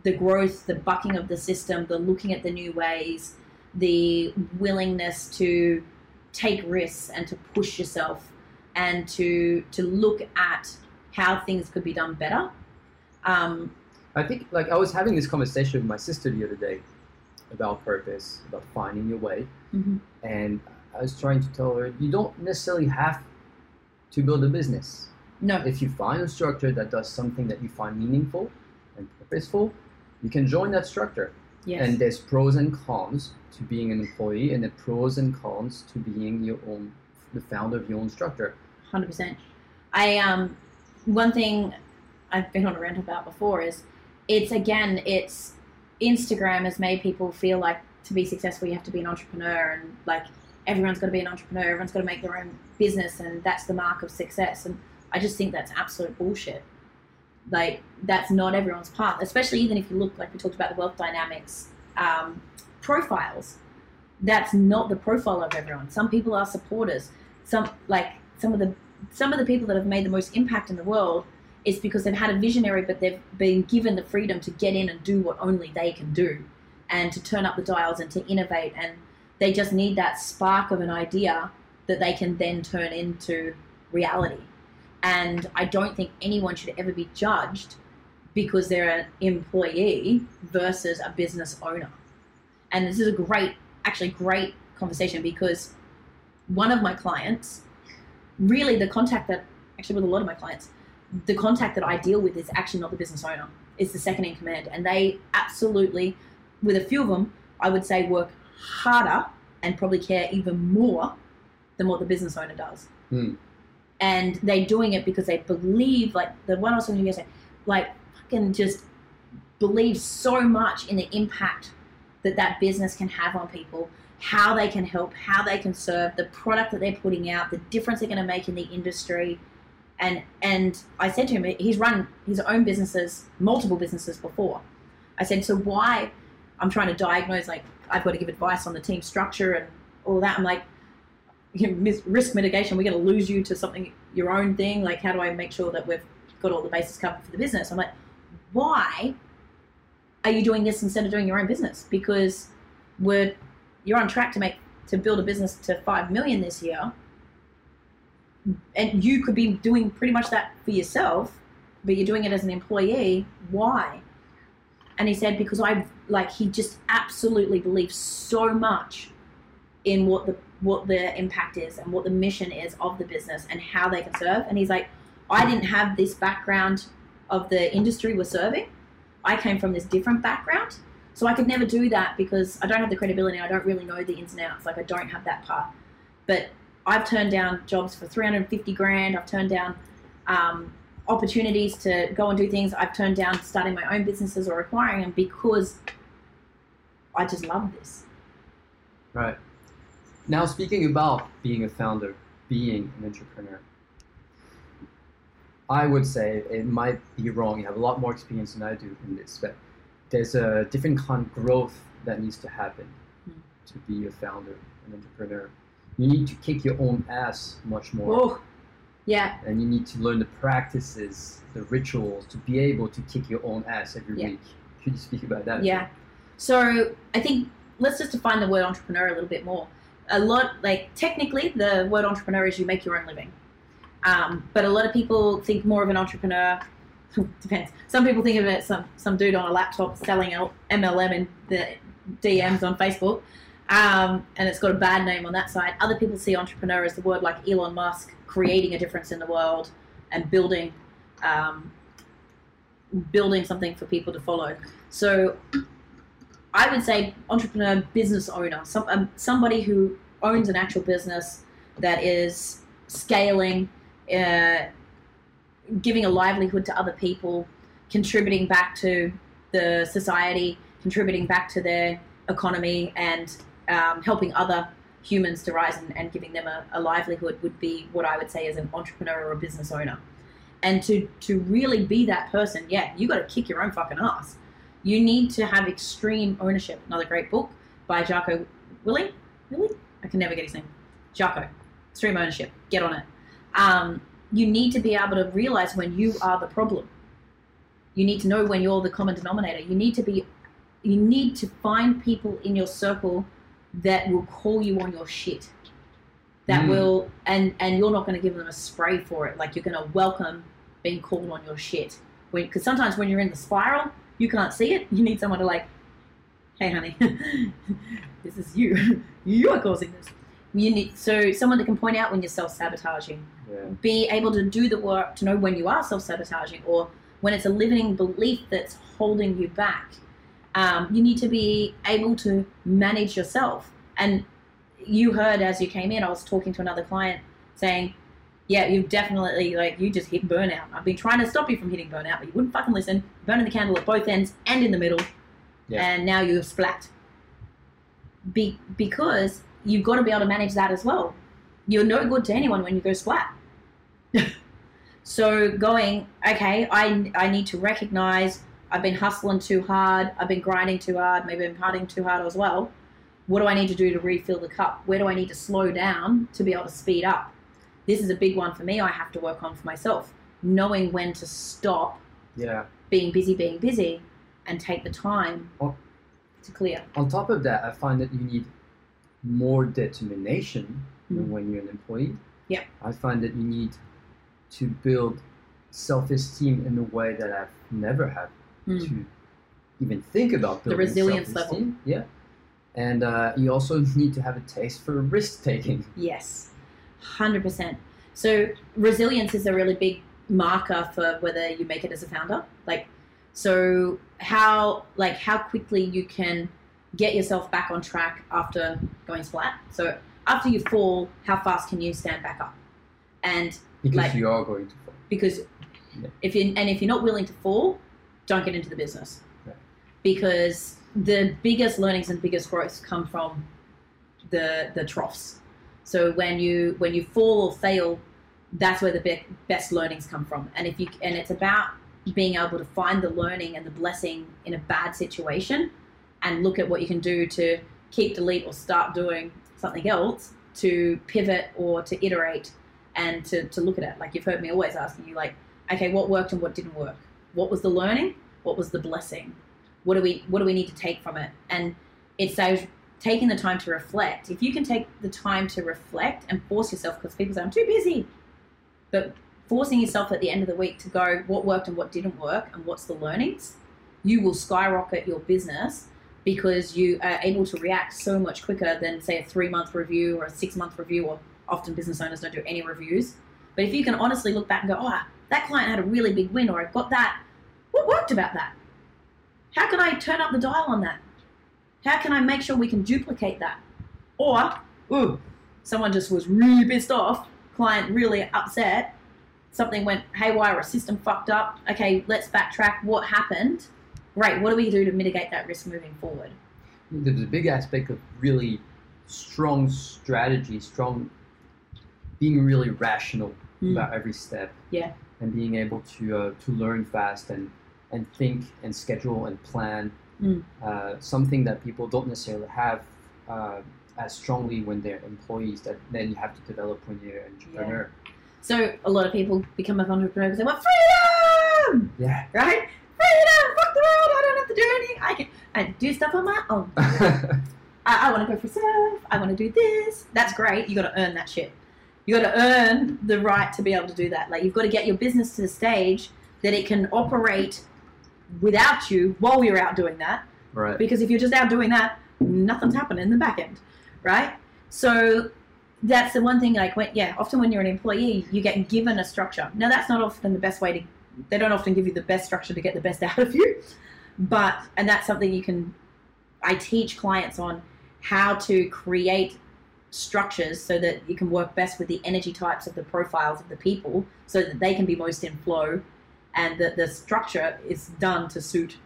the growth, the bucking of the system, the looking at the new ways, the willingness to take risks and to push yourself and to, to look at how things could be done better. Um, I think, like, I was having this conversation with my sister the other day about purpose, about finding your way, mm-hmm. and I was trying to tell her, you don't necessarily have to build a business. No. If you find a structure that does something that you find meaningful and purposeful, you can join that structure. Yes. And there's pros and cons to being an employee, and the pros and cons to being your own, the founder of your own structure. one hundred percent. I, um, one thing I've been on a rant about before is, It's again, it's Instagram has made people feel like to be successful, you have to be an entrepreneur, and like everyone's got to be an entrepreneur. Everyone's got to make their own business, and that's the mark of success. And I just think that's absolute bullshit. Like that's not everyone's path, especially even if you look, like we talked about the wealth dynamics um, profiles. That's not the profile of everyone. Some people are supporters. Some like some of the some of the people that have made the most impact in the world. It's because they've had a visionary, but they've been given the freedom to get in and do what only they can do and to turn up the dials and to innovate. And they just need that spark of an idea that they can then turn into reality. And I don't think anyone should ever be judged because they're an employee versus a business owner. And this is a great, actually great conversation because one of my clients, really the contact that, actually with a lot of my clients, the contact that I deal with is actually not the business owner. It's the second in command. And they absolutely, with a few of them, I would say work harder and probably care even more than what the business owner does. Mm. And they're doing it because they believe, like the one I was talking to yesterday, like fucking just believe so much in the impact that that business can have on people, how they can help, how they can serve, the product that they're putting out, the difference they're going to make in the industry. And, and I said to him, he's run his own businesses, multiple businesses before. I said, so why, I'm trying to diagnose, like, I've got to give advice on the team structure and all that. I'm like, you know, risk mitigation, we're going to lose you to something, your own thing. Like, how do I make sure that we've got all the bases covered for the business? I'm like, why are you doing this instead of doing your own business? Because we're, you're on track to make, to build a business to five million this year. And you could be doing pretty much that for yourself, but you're doing it as an employee. Why? And he said, because I, like, he just absolutely believes so much in what the, what the impact is and what the mission is of the business and how they can serve. And he's like, I didn't have this background of the industry we're serving. I came from this different background. So I could never do that because I don't have the credibility. I don't really know the ins and outs. Like, I don't have that part. But I've turned down jobs for three hundred fifty grand. I've turned down um, opportunities to go and do things. I've turned down starting my own businesses or acquiring them because I just love this. Right. Now, speaking about being a founder, being an entrepreneur, I would say, it might be wrong, you have a lot more experience than I do in this, but there's a different kind of growth that needs to happen mm. to be a founder, an entrepreneur. You need to kick your own ass much more. Oh, yeah. And you need to learn the practices, the rituals, to be able to kick your own ass every yeah. week. Could you speak about that? Yeah. So I think let's just define the word entrepreneur a little bit more. A lot, like, technically, the word entrepreneur is you make your own living. Um, but a lot of people think more of an entrepreneur, depends. Some people think of it as some, some dude on a laptop selling M L M in the D Ms on Facebook. Um, and it's got a bad name on that side. Other people see entrepreneur as the word like Elon Musk, creating a difference in the world and building, um, building something for people to follow. So I would say entrepreneur, business owner, some, um, somebody who owns an actual business that is scaling, uh, giving a livelihood to other people, contributing back to the society, contributing back to their economy, and um, helping other humans to rise and, and giving them a, a livelihood would be what I would say as an entrepreneur or a business owner. And to, to really be that person, yeah, you got to kick your own fucking ass. You need to have extreme ownership. Another great book by Jocko Willink. Willink? I can never get his name. Jocko. Extreme Ownership. Get on it. Um, you need to be able to realize when you are the problem. You need to know when you're the common denominator. You need to be, you need to find people in your circle that will call you on your shit. That mm. will, and, and you're not going to give them a spray for it. Like, you're going to welcome being called on your shit. Because sometimes when you're in the spiral, you can't see it. You need someone to, like, hey, honey, this is you. You are causing this. You need, so someone that can point out when you're self-sabotaging. Yeah. Be able to do the work to know when you are self-sabotaging or when it's a limiting belief that's holding you back. Um, you need to be able to manage yourself. And you heard as you came in, I was talking to another client saying, yeah, you've definitely, like, you just hit burnout. I've been trying to stop you from hitting burnout, but you wouldn't fucking listen. Burning the candle at both ends and in the middle, yeah. and now you're splat. Be because you've got to be able to manage that as well. You're no good to anyone when you go splat. So going, okay, I, I need to recognize I've been hustling too hard, I've been grinding too hard, maybe I'm partying too hard as well. What do I need to do to refill the cup? Where do I need to slow down to be able to speed up? This is a big one for me. I have to work on for myself, knowing when to stop yeah. being busy, being busy, and take the time on, to clear. On top of that, I find that you need more determination mm-hmm. than when you're an employee. Yeah. I find that you need to build self-esteem in a way that I've never had mm. to even think about building. The resilience level. Yeah. And uh, you also need to have a taste for risk-taking. Yes. one hundred percent. So resilience is a really big marker for whether you make it as a founder. Like, so how, like, how quickly you can get yourself back on track after going splat. So after you fall, how fast can you stand back up? And because, like, you are going to fall. Because yeah. if you and if you're not willing to fall, don't get into the business. Right. Because the biggest learnings and biggest growth come from the the troughs. So when you when you fall or fail, that's where the be best learnings come from. And if you and it's about being able to find the learning and the blessing in a bad situation, and look at what you can do to keep, delete, or start doing something else to pivot or to iterate and to, to look at it. Like, you've heard me always asking you, like, okay, what worked and what didn't work? What was the learning? What was the blessing? What do we what do we need to take from it? And it's those taking the time to reflect. If you can take the time to reflect and force yourself, because people say, I'm too busy, but forcing yourself at the end of the week to go, what worked and what didn't work and what's the learnings, you will skyrocket your business because you are able to react so much quicker than, say, a three-month review or a six-month review, or often business owners don't do any reviews. But if you can honestly look back and go, oh, that client had a really big win, or I got that, what worked about that? How can I turn up the dial on that? How can I make sure we can duplicate that? Or, ooh, someone just was really pissed off, client really upset, something went haywire, a system fucked up. Okay, let's backtrack. What happened? Great. What do we do to mitigate that risk moving forward? There's a big aspect of really strong strategy, strong being really rational mm. about every step. Yeah. And being able to uh, to learn fast and, and think and schedule and plan. Mm. Uh, something that people don't necessarily have uh, as strongly when they're employees, that then you have to develop when you're an entrepreneur. Yeah. So a lot of people become an entrepreneur because they want freedom! Yeah. Right? Freedom! Fuck the world! I don't have to do anything! I can I do stuff on my own. I, I want to go for surf. I want to do this. That's great. You got to earn that shit. You got to earn the right to be able to do that. Like, you've got to get your business to the stage that it can operate without you while you're out doing that. Right. Because if you're just out doing that, nothing's happening in the back end. Right? So that's the one thing, like, when, yeah, often when you're an employee, you get given a structure. Now, that's not often the best way to, they don't often give you the best structure to get the best out of you. But, and that's something you can, I teach clients on how to create structures so that you can work best with the energy types of the profiles of the people so that they can be most in flow, and that the structure is done to suit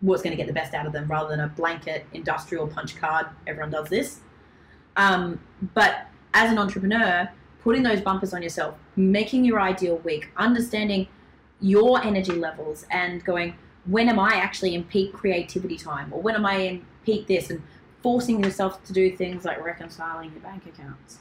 what's going to get the best out of them, rather than a blanket industrial punch card, everyone does this. Um, but as an entrepreneur, putting those bumpers on yourself, making your ideal week, understanding your energy levels and going, when am I actually in peak creativity time? Or when am I in peak this? And forcing yourself to do things like reconciling your bank accounts.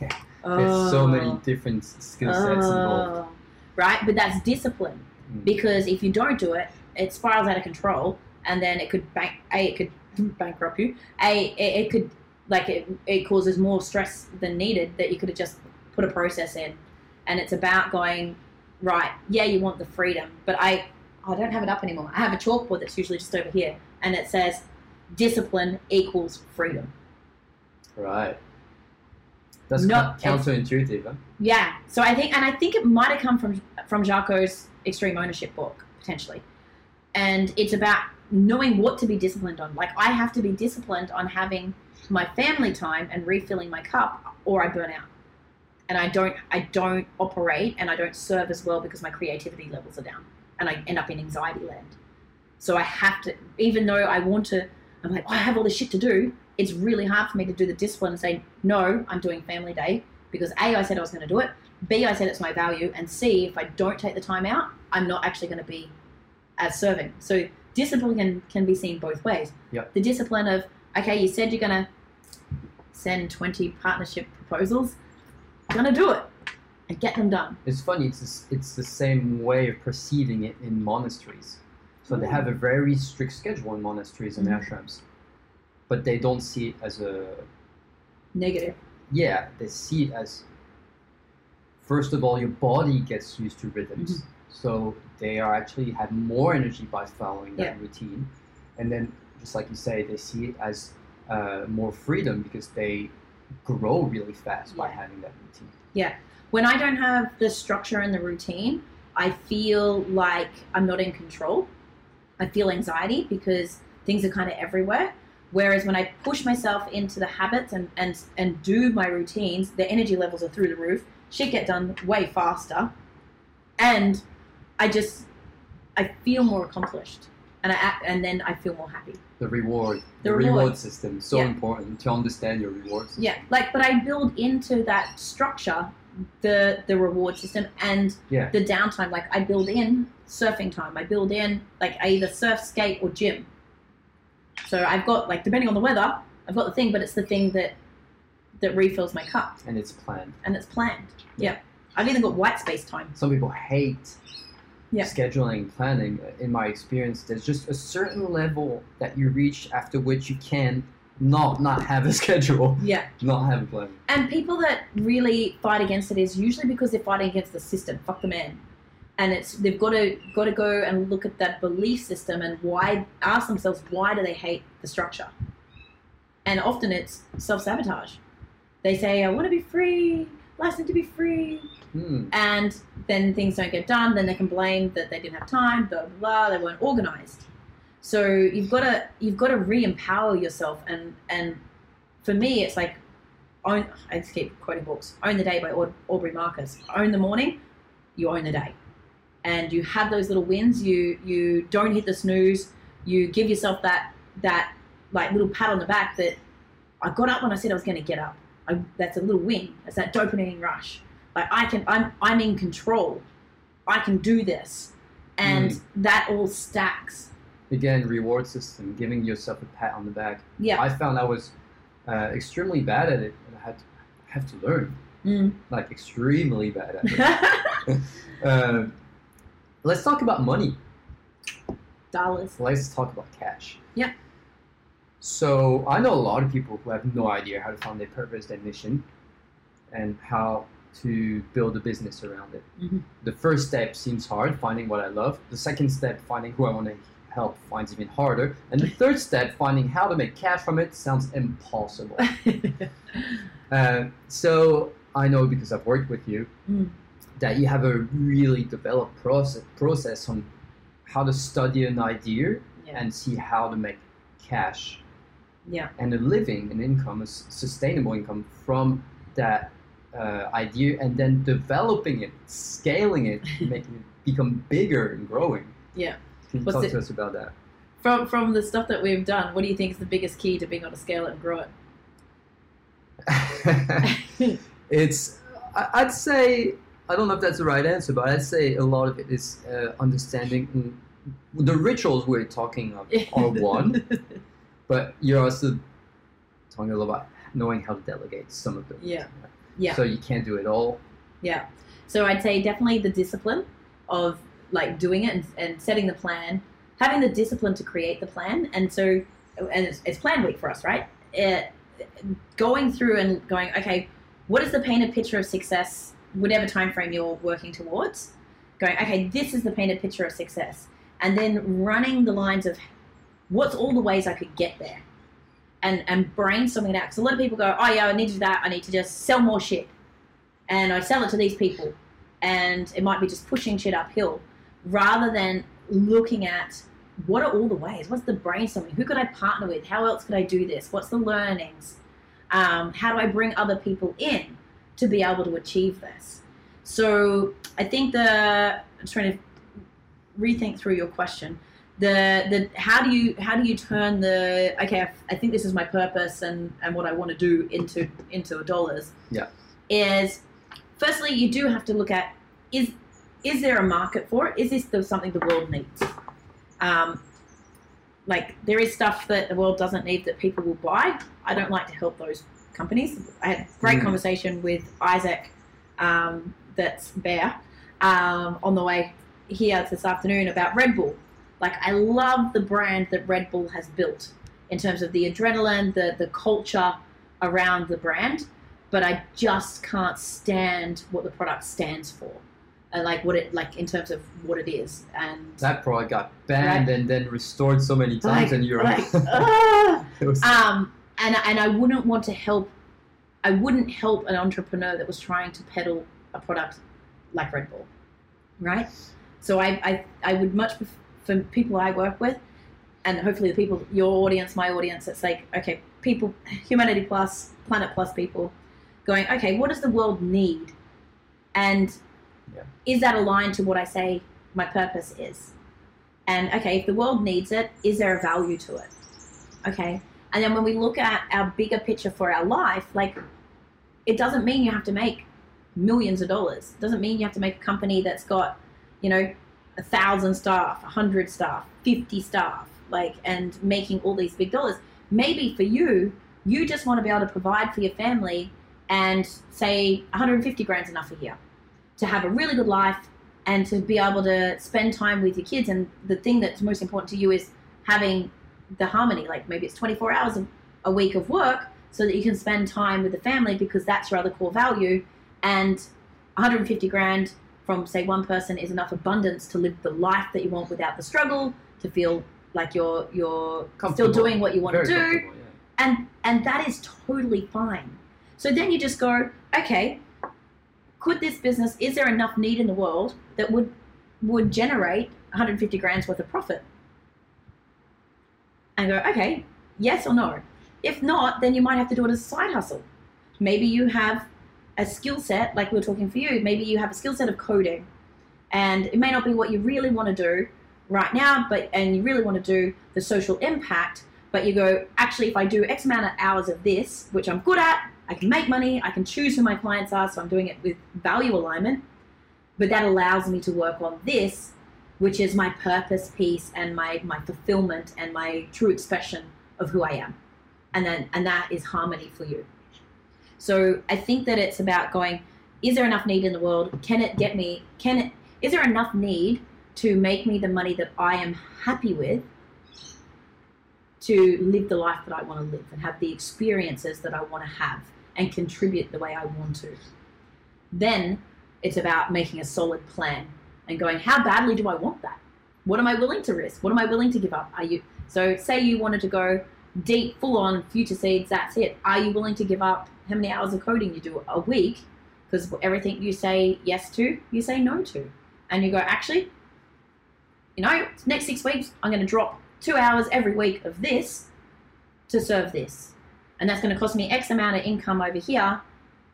Yeah. Oh. There's so many different skill sets oh. involved. Right? But that's discipline. Mm. Because if you don't do it, it spirals out of control, and then it could, bank, A, it could bankrupt you. A, it, it could... Like it, it causes more stress than needed that you could have just put a process in. And it's about going, right, yeah, you want the freedom, but I, I don't have it up anymore. I have a chalkboard that's usually just over here, and it says discipline equals freedom. Right. That's Not, counterintuitive, huh? Yeah. So I think, and I think it might have come from, from Jocko's Extreme Ownership book, potentially. And it's about knowing what to be disciplined on. Like, I have to be disciplined on having my family time and refilling my cup, or I burn out, and I don't I don't operate, and I don't serve as well because my creativity levels are down, and I end up in anxiety land. So I have to, even though I want to, I'm like, oh, I have all this shit to do, it's really hard for me to do the discipline and say, no, I'm doing family day because A, I said I was going to do it, B, I said it's my value, and C, if I don't take the time out, I'm not actually going to be as serving. So discipline can, can be seen both ways. Yep. The discipline of, okay, you said you're going to send twenty partnership proposals, you're going to do it and get them done. It's funny, it's, just, it's the same way of perceiving it in monasteries. So mm. they have a very strict schedule in monasteries and mm. ashrams, but they don't see it as a... Negative. Yeah, they see it as, first of all, your body gets used to rhythms. Mm-hmm. So they are actually have more energy by following that yeah. routine. And then, just like you say, they see it as uh, more freedom because they grow really fast yeah. by having that routine. Yeah. When I don't have the structure and the routine, I feel like I'm not in control. I feel anxiety because things are kind of everywhere. Whereas when I push myself into the habits and, and, and do my routines, the energy levels are through the roof. Shit get done way faster. And I just, I feel more accomplished. and I and then I feel more happy. The reward, the, the reward. reward system, so yeah. important to understand your reward system. Yeah, like, but I build into that structure the the reward system and yeah. the downtime. Like I build in surfing time. I build in like I either surf, skate, or gym. So I've got like depending on the weather, I've got the thing, but it's the thing that that refills my cup. And it's planned. And it's planned. Yeah. yeah. I've even got white space time. Some people hate yeah. scheduling, planning. In my experience, there's just a certain level that you reach after which you can not not have a schedule. Yeah. Not have a plan. And people that really fight against it is usually because they're fighting against the system. Fuck the man. And it's they've got to got to go and look at that belief system and why ask themselves why do they hate the structure? And often it's self-sabotage. They say, I want to be free, licensed to be free. Hmm. And then things don't get done. Then they can blame that they didn't have time, blah, blah, blah, they weren't organized. So you've got to, you've got to re-empower yourself. And, and for me, it's like, own, I just keep quoting books, Own the Day by Aubrey Marcus. Own the morning, you own the day. And you have those little wins. You, you don't hit the snooze. You give yourself that, that like little pat on the back that I got up when I said I was going to get up. I, that's a little win. It's that dopamine rush. Like I can, I'm, I'm in control. I can do this, and mm. that all stacks. Again, reward system, giving yourself a pat on the back. Yeah, I found I was uh, extremely bad at it, and I had to, I have to learn. Mm. Like extremely bad at it. uh, let's talk about money. Dollars. Let's talk about cash. Yeah. So I know a lot of people who have no idea how to find their purpose, their mission, and how to build a business around it. Mm-hmm. The first step seems hard, finding what I love. The second step, finding who I want to help, finds even harder. And the third step, finding how to make cash from it, sounds impossible. uh, so I know, because I've worked with you, mm. that you have a really developed process, process on how to study an idea yeah. and see how to make cash. Yeah, and a living, an income, a sustainable income from that uh, idea, and then developing it, scaling it, making it become bigger and growing. Yeah, can you What's talk it, to us about that? From from the stuff that we've done, what do you think is the biggest key to being able to scale it and grow it? it's, I'd say, I don't know if that's the right answer, but I'd say a lot of it is uh, understanding the rituals we're talking of are one. But you're also talking a little about knowing how to delegate some of them. Yeah, yeah. So you can't do it all. Yeah. So I'd say definitely the discipline of like doing it and, and setting the plan, having the discipline to create the plan. And so, and it's, it's plan week for us, right? It, going through and going, okay, what is the painted picture of success, whatever time frame you're working towards? Going, okay, this is the painted picture of success. And then running the lines of what's all the ways I could get there, and, and brainstorming it out. Because a lot of people go, oh yeah, I need to do that. I need to just sell more shit. And I sell it to these people. And it might be just pushing shit uphill rather than looking at what are all the ways? What's the brainstorming? Who could I partner with? How else could I do this? What's the learnings? Um, how do I bring other people in to be able to achieve this? So I think the, I'm trying to rethink through your question. The, the, how do you, how do you turn the, okay, I, I think this is my purpose and, and what I want to do into, into dollars. Yeah. Is firstly, you do have to look at, is, is there a market for it? Is this the, something the world needs? Um, like there is stuff that the world doesn't need that people will buy. I don't like to help those companies. I had a great mm. conversation with Isaac, um, that's Bear, um, on the way here this afternoon about Red Bull. Like, I love the brand that Red Bull has built in terms of the adrenaline, the, the culture around the brand, but I just can't stand what the product stands for. Uh, like, what it, like, in terms of what it is. And that product got banned right? and then restored so many times like, in Europe. Like, uh, um, and, and I wouldn't want to help, I wouldn't help an entrepreneur that was trying to peddle a product like Red Bull, right? So I, I, I would much prefer, for people I work with, and hopefully the people, your audience, my audience, it's like, okay, people, humanity plus, planet plus people, going, okay, what does the world need? And yeah. is that aligned to what I say my purpose is? and okay, if the world needs it, is there a value to it? Okay. And then when we look at our bigger picture for our life, like, it doesn't mean you have to make millions of dollars. It doesn't mean you have to make a company that's got, you know, a thousand staff, a hundred staff, fifty staff, like, and making all these big dollars. Maybe for you, you just want to be able to provide for your family, and say a hundred and fifty grand's enough a year to have a really good life and to be able to spend time with your kids. And the thing that's most important to you is having the harmony, like maybe it's twenty-four hours a week of work so that you can spend time with the family, because that's your other core value. And a hundred and fifty grand from, say, one person is enough abundance to live the life that you want without the struggle, to feel like you're you're still doing what you want to do. Yeah. And and that is totally fine. So then you just go, okay, could this business, is there enough need in the world that would would generate a hundred and fifty grand's worth of profit? And go, okay, yes or no. If not, then you might have to do it as a side hustle. Maybe you have a skill set, like we were talking for you, maybe you have a skill set of coding, and it may not be what you really want to do right now, but and you really want to do the social impact, but you go, actually, if I do X amount of hours of this, which I'm good at, I can make money, I can choose who my clients are, so I'm doing it with value alignment, but that allows me to work on this, which is my purpose piece and my, my fulfillment and my true expression of who I am. And then, and that is harmony for you. So I think that it's about going, is there enough need in the world? Can it get me, can it, is there enough need to make me the money that I am happy with to live the life that I want to live and have the experiences that I want to have and contribute the way I want to? Then it's about making a solid plan and going, how badly do I want that? What am I willing to risk? What am I willing to give up? Are you, so say you wanted to go deep, full on future seeds, that's it. Are you willing to give up how many hours of coding you do a week? Because everything you say yes to, you say no to. And you go, actually, you know, next six weeks, I'm going to drop two hours every week of this to serve this. And that's going to cost me X amount of income over here,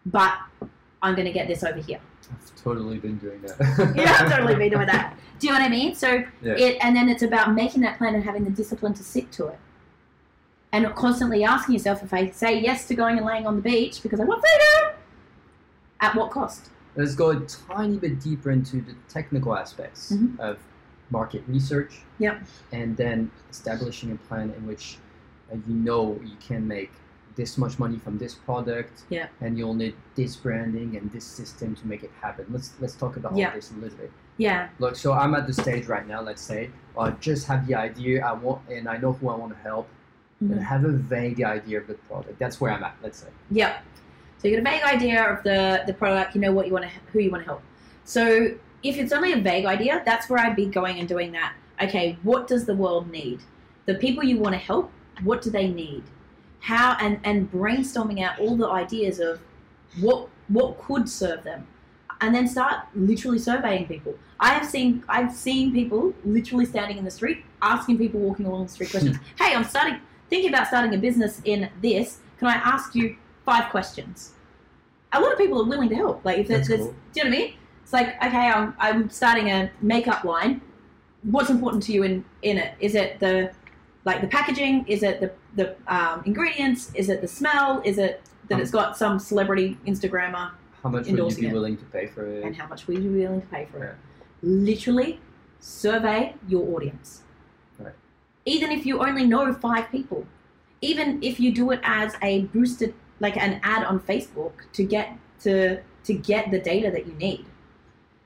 but I'm going to get this over here. I've totally been doing that. Yeah, I've totally been doing that. Do you know what I mean? So yeah. it, and then it's about making that plan and having the discipline to stick to it. And constantly asking yourself, if I say yes to going and laying on the beach because I want freedom, at what cost? Let's go a tiny bit deeper into the technical aspects mm-hmm. of market research. Yep. And then establishing a plan in which uh, you know you can make this much money from this product. Yep. And you'll need this branding and this system to make it happen. Let's let's talk about yep. all this a little bit. Yeah. Look, so I'm at the stage right now, let's say, I uh, just have the idea I want, and I know who I want to help. Mm-hmm. And have a vague idea of the product. That's where I'm at, let's say. Yeah. So you got a vague idea of the, the product, you know what you want to, who you want to help. So if it's only a vague idea, that's where I'd be going and doing that. Okay, what does the world need? The people you want to help, what do they need? How, and, and brainstorming out all the ideas of what what could serve them. And then start literally surveying people. I have seen I've seen people literally standing in the street, asking people walking along the street questions. Hey, I'm starting thinking about starting a business in this, can I ask you five questions? A lot of people are willing to help. Like, if there's, cool. there's, do you know what I mean? It's like, okay, I'm, I'm starting a makeup line. What's important to you in, in it? Is it the, like, the packaging? Is it the, the um, ingredients? Is it the smell? Is it that um, it's got some celebrity Instagrammer? How much would you be willing to pay for it? And how much would you be willing to pay for yeah. it? Literally survey your audience. Even if you only know five people, even if you do it as a boosted, like an ad on Facebook to get to to get the data that you need,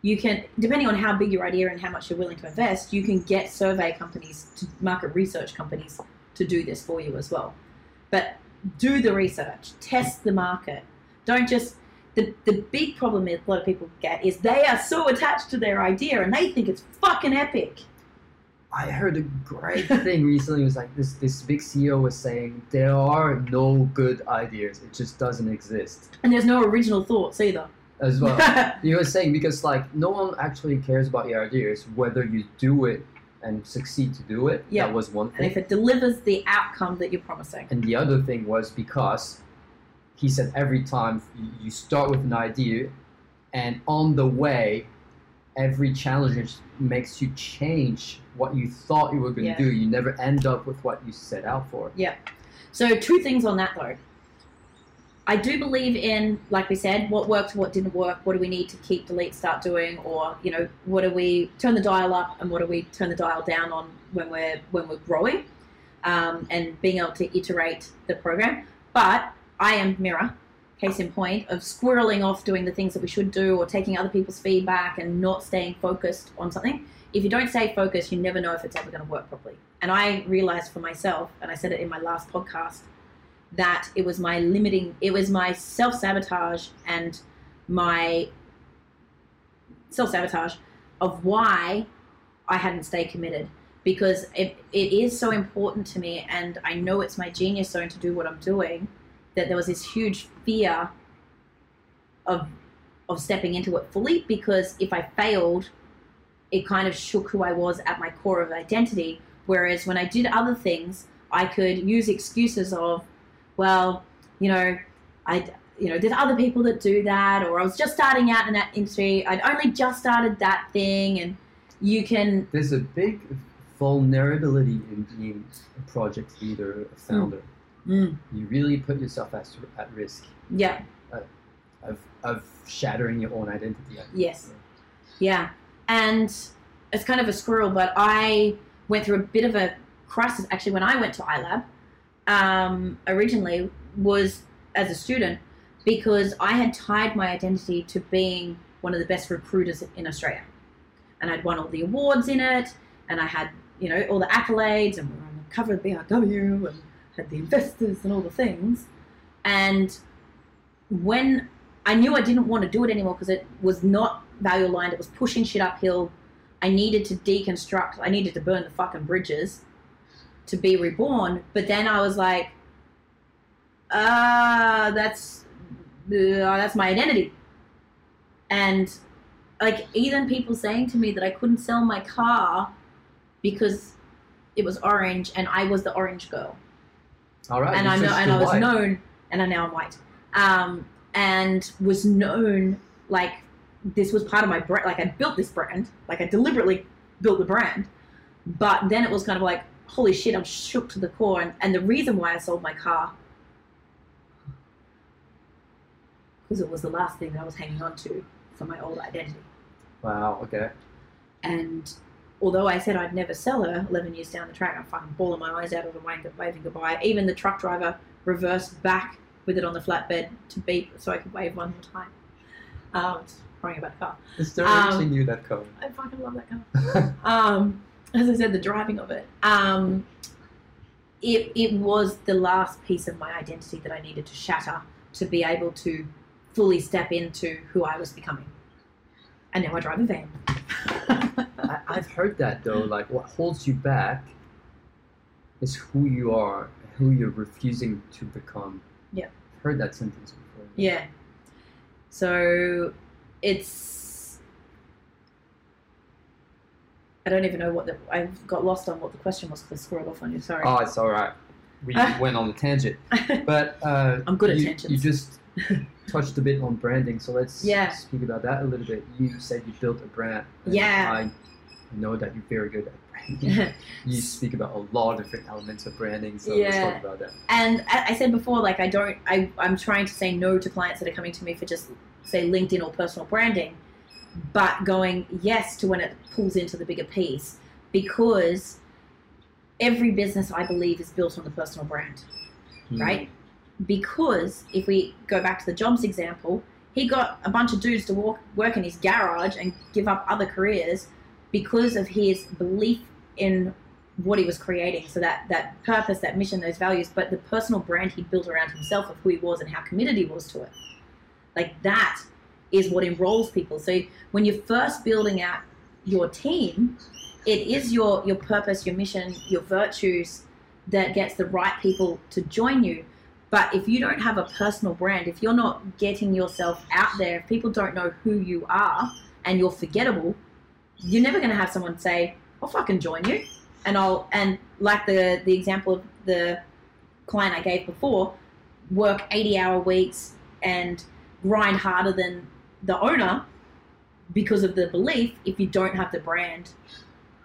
you can, depending on how big your idea and how much you're willing to invest, you can get survey companies, to market research companies to do this for you as well. But do the research, test the market. Don't just, the, the big problem that a lot of people get is they are so attached to their idea and they think it's fucking epic. I heard a great thing recently. It was like this, this big C E O was saying, there are no good ideas. It just doesn't exist. And there's no original thoughts either. As well. He was saying, because like no one actually cares about your ideas, whether you do it and succeed to do it. Yep. That was one thing. And if it delivers the outcome that you're promising. And the other thing was, because he said every time you start with an idea and on the way every challenge just makes you change what you thought you were going to yeah. do. You never end up with what you set out for. Yeah. So two things on that though. I do believe in, like we said, what worked, what didn't work, what do we need to keep, delete, start doing, or, you know, what do we turn the dial up and what do we turn the dial down on when we're, when we're growing, um, and being able to iterate the program. But I am mirror, case in point, of squirreling off doing the things that we should do or taking other people's feedback and not staying focused on something. If you don't stay focused, you never know if it's ever going to work properly. And I realized for myself, and I said it in my last podcast, that it was my limiting, it was my self-sabotage and my self-sabotage of why I hadn't stayed committed, because it, it is so important to me, and I know it's my genius zone to do what I'm doing, that there was this huge fear of, of stepping into it fully, because if I failed, it kind of shook who I was at my core of identity. Whereas when I did other things, I could use excuses of, well, you know, I, you know, there's other people that do that, or I was just starting out in that industry. I'd only just started that thing, and you can. There's a big vulnerability in being a project leader, a founder. Mm. You really put yourself at at risk. Yeah. Uh, of of shattering your own identity. Yes. Yeah, and it's kind of a squirrel, but I went through a bit of a crisis actually when I went to iLab. Um, originally was as a student, because I had tied my identity to being one of the best recruiters in Australia, and I'd won all the awards in it, and I had, you know, all the accolades, and we were on the cover of B R W and had the investors and all the things. And when I knew I didn't want to do it anymore because it was not value aligned, it was pushing shit uphill, I needed to deconstruct, I needed to burn the fucking bridges to be reborn. But then I was like, ah, uh, that's uh, that's my identity. And like, even people saying to me that I couldn't sell my car because it was orange, and I was the orange girl. All right. And I know, and I was known, and I now I'm white, um, and was known, like this was part of my brand. Like I built this brand, like I deliberately built the brand. But then it was kind of like, holy shit, I'm shook to the core. And, and the reason why I sold my car, because it was the last thing that I was hanging on to for my old identity. Wow, okay. And although I said I'd never sell her, eleven years down the track, I'm fucking bawling my eyes out of the wine, waving goodbye. Even the truck driver reversed back with it on the flatbed to beep so I could wave one more time. Um, just crying about the car. The story um, actually knew that car. I fucking love that car. um... As I said, the driving of it, um, it, it was the last piece of my identity that I needed to shatter to be able to fully step into who I was becoming. And now I drive a van. I, I've heard that though, like what holds you back is who you are, who you're refusing to become. Yeah. I've heard that sentence before. Yeah. So it's, I don't even know what the, I got lost on what the question was because I squirreled off on you, sorry. Oh, it's all right. We went on a tangent. But uh, I'm good at you, tangents. You just touched a bit on branding, so let's yeah. speak about that a little bit. You said you built a brand. Yeah. I know that you're very good at branding. You speak about a lot of different elements of branding, so yeah. let's talk about that. And I said before, like I don't, I, I'm trying to say no to clients that are coming to me for just, say, LinkedIn or personal branding, but going yes to when it pulls into the bigger piece, because every business I believe is built on the personal brand, mm. right? Because if we go back to the Jobs example, he got a bunch of dudes to walk, work in his garage and give up other careers because of his belief in what he was creating. So that, that purpose, that mission, those values, but the personal brand he built around himself of who he was and how committed he was to it. Like that is what enrolls people. So when you're first building out your team, it is your, your purpose, your mission, your virtues that gets the right people to join you. But if you don't have a personal brand, if you're not getting yourself out there, if people don't know who you are and you're forgettable, you're never gonna have someone say, I'll fucking join you. And I'll, and like the, the example of the client I gave before, work eighty hour weeks and grind harder than the owner, because of the belief, if you don't have the brand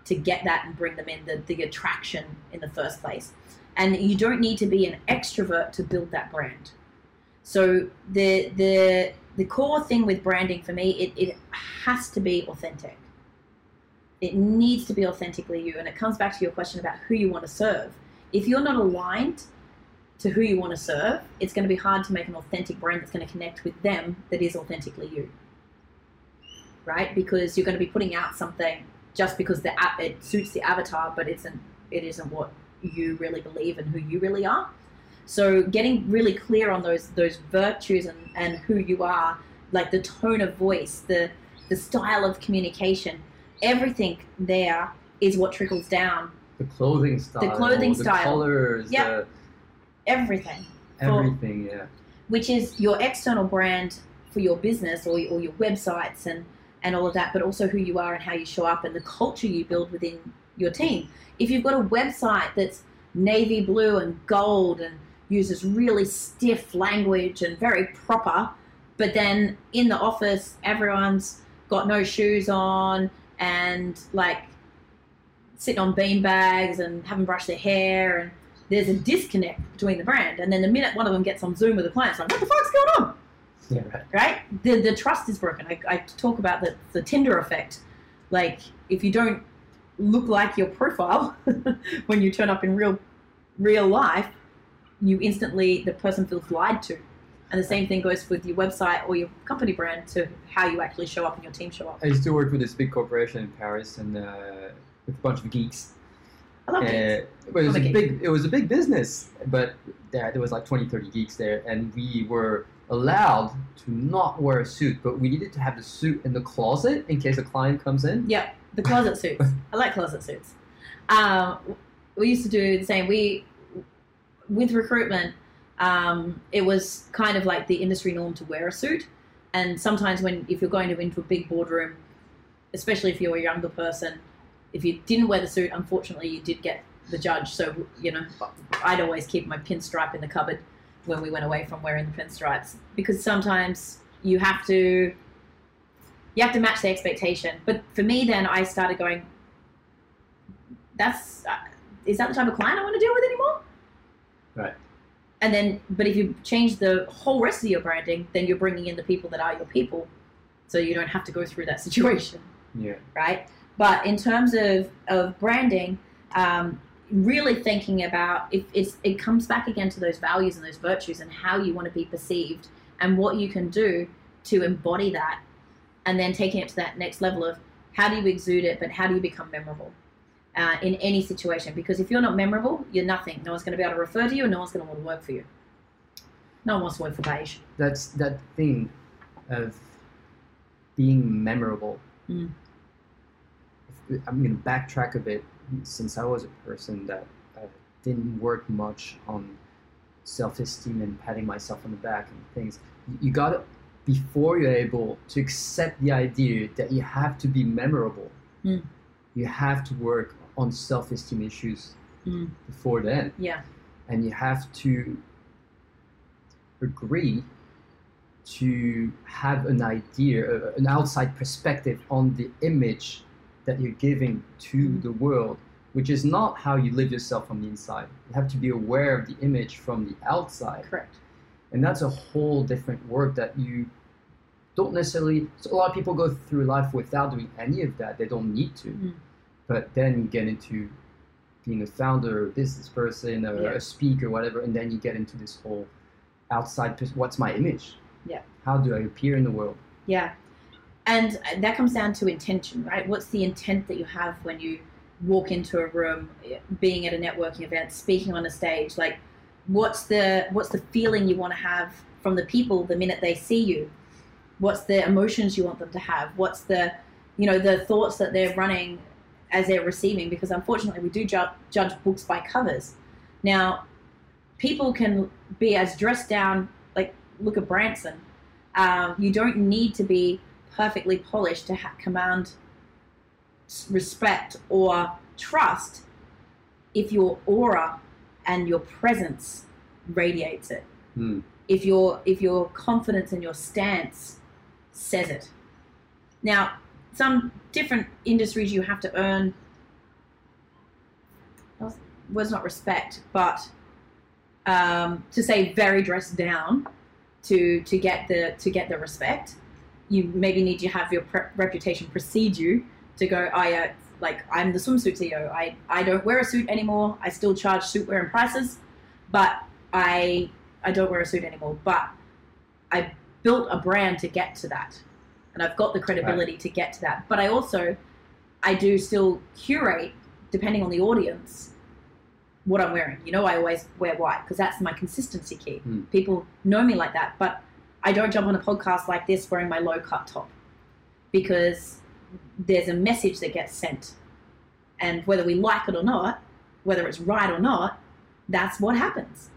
to get that and bring them in, the, the attraction in the first place. And you don't need to be an extrovert to build that brand. So the the the core thing with branding for me, it, it has to be authentic. It needs to be authentically you. And it comes back to your question about who you want to serve. If you're not aligned to who you want to serve, it's going to be hard to make an authentic brand that's going to connect with them that is authentically you, right? Because you're going to be putting out something just because the app, it suits the avatar, but it's an, it isn't what you really believe and who you really are. So getting really clear on those those virtues and, and who you are, like the tone of voice, the, the style of communication, everything there is what trickles down. The clothing style. The clothing style. The colors. Yep. The... Everything. Everything, for, yeah. Which is your external brand for your business or, or your websites and, and all of that, but also who you are and how you show up and the culture you build within your team. If you've got a website that's navy blue and gold and uses really stiff language and very proper, but then in the office, everyone's got no shoes on and like sitting on beanbags and haven't brushed their hair, and there's a disconnect between the brand. And then the minute one of them gets on Zoom with a client, it's like, what the fuck's going on? Yeah, right. Right? The, the trust is broken. I, I talk about the, the Tinder effect. Like, if you don't look like your profile when you turn up in real real life, you instantly, the person feels lied to. And the same thing goes with your website or your company brand to how you actually show up and your team show up. I used to work with this big corporation in Paris and uh, with a bunch of geeks. I love uh, but it was a geek. big it was a big business, but there, there was like twenty, thirty geeks there, and we were allowed to not wear a suit, but we needed to have the suit in the closet in case a client comes in. Yeah, the closet suits. I like closet suits. Um, we used to do the same. We with recruitment, um, it was kind of like the industry norm to wear a suit, and sometimes when if you're going to into a big boardroom, especially if you're a younger person. If you didn't wear the suit, unfortunately, you did get the judge. So, you know, I'd always keep my pinstripe in the cupboard when we went away from wearing the pinstripes, because sometimes you have to you have to match the expectation. But for me, then I started going, "That's uh, is that the type of client I want to deal with anymore?" Right. And then, but if you change the whole rest of your branding, then you're bringing in the people that are your people, so you don't have to go through that situation. Yeah. Right. But in terms of, of branding, um, really thinking about if it's, it comes back again to those values and those virtues and how you want to be perceived and what you can do to embody that, and then taking it to that next level of how do you exude it, but how do you become memorable uh, in any situation? Because if you're not memorable, you're nothing. No one's going to be able to refer to you, and no one's going to want to work for you. No one wants to work for beige. That's that thing of being memorable. Mm. I'm going to backtrack a bit, since I was a person that uh, didn't work much on self-esteem and patting myself on the back and things. You got to, before you're able to accept the idea that you have to be memorable, mm. you have to work on self-esteem issues mm. before then. Yeah. And you have to agree to have an idea, uh, an outside perspective on the image that you're giving to the world, which is not how you live yourself from the inside. You have to be aware of the image from the outside. Correct. And that's a whole different work that you don't necessarily, so a lot of people go through life without doing any of that. They don't need to. Mm. But then you get into being a founder, a business person, or yeah. a speaker, whatever, and then you get into this whole outside, what's my image? Yeah. How do I appear in the world? Yeah. And that comes down to intention, right? What's the intent that you have when you walk into a room, being at a networking event, speaking on a stage? Like, what's the what's the feeling you want to have from the people the minute they see you? What's the emotions you want them to have? What's the, you know, the thoughts that they're running as they're receiving? Because unfortunately, we do ju- judge books by covers. Now, people can be as dressed down, like, look at Branson. Um, you don't need to be perfectly polished to ha- command respect or trust if your aura and your presence radiates it. Mm. If your if your confidence and your stance says it. Now, some different industries you have to earn, was not respect, but um, to say very dressed down to to get the to get the respect. You maybe need to have your pre reputation precede you to go. I uh, like I'm the swimsuit C E O. I I don't wear a suit anymore. I still charge suit wear and prices, but I I don't wear a suit anymore. But I built a brand to get to that, and I've got the credibility right. to get to that. But I also I do still curate depending on the audience what I'm wearing. You know, I always wear white because that's my consistency key. Mm. People know me like that, but I don't jump on a podcast like this wearing my low cut top because there's a message that gets sent, and whether we like it or not, whether it's right or not, that's what happens.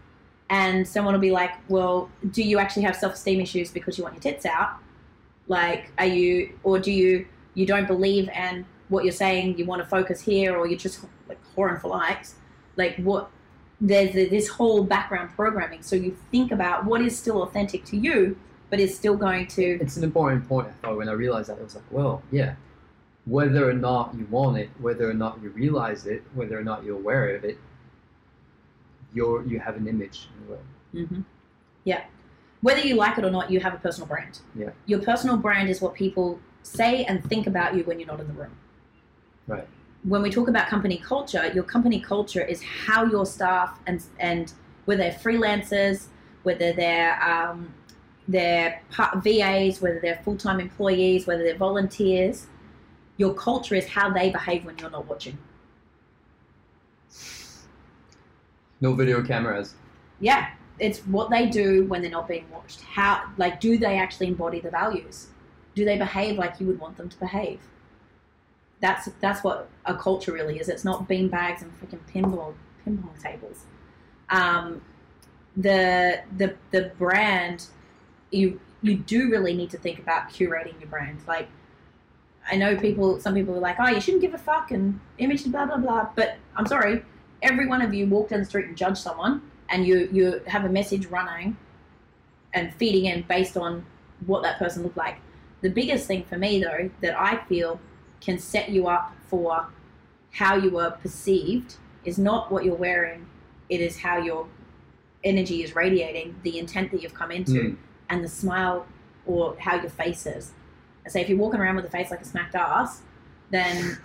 And someone will be like, well, do you actually have self-esteem issues because you want your tits out? Like, are you, or do you, you don't believe in what you're saying, you want to focus here, or you're just like whoring for likes? Like what, there's this whole background programming. So you think about what is still authentic to you, but is still going to... It's an important point, I thought, when I realized that. It was like, well, yeah, whether or not you want it, whether or not you realize it, whether or not you're aware of it, you're, you have an image in the world. Mm-hmm. Yeah. Whether you like it or not, you have a personal brand. Yeah. Your personal brand is what people say and think about you when you're not in the room. Right. When we talk about company culture, your company culture is how your staff and and whether they're freelancers, whether they're um, they're part V As, whether they're full-time employees, whether they're volunteers, your culture is how they behave when you're not watching. No video cameras. Yeah, it's what they do when they're not being watched. How, like, do they actually embody the values? Do they behave like you would want them to behave? That's that's what a culture really is. It's not bean bags and freaking pinball pinball tables. Um, the the the brand, you you do really need to think about curating your brand. Like, I know people, some people are like, oh, you shouldn't give a fuck and image blah blah blah. But I'm sorry, every one of you walk down the street and judge someone, and you you have a message running and feeding in based on what that person looked like. The biggest thing for me though that I feel can set you up for how you are perceived is not what you're wearing, it is how your energy is radiating, the intent that you've come into, mm. and the smile or how your face is. And so if you're walking around with a face like a smacked ass, then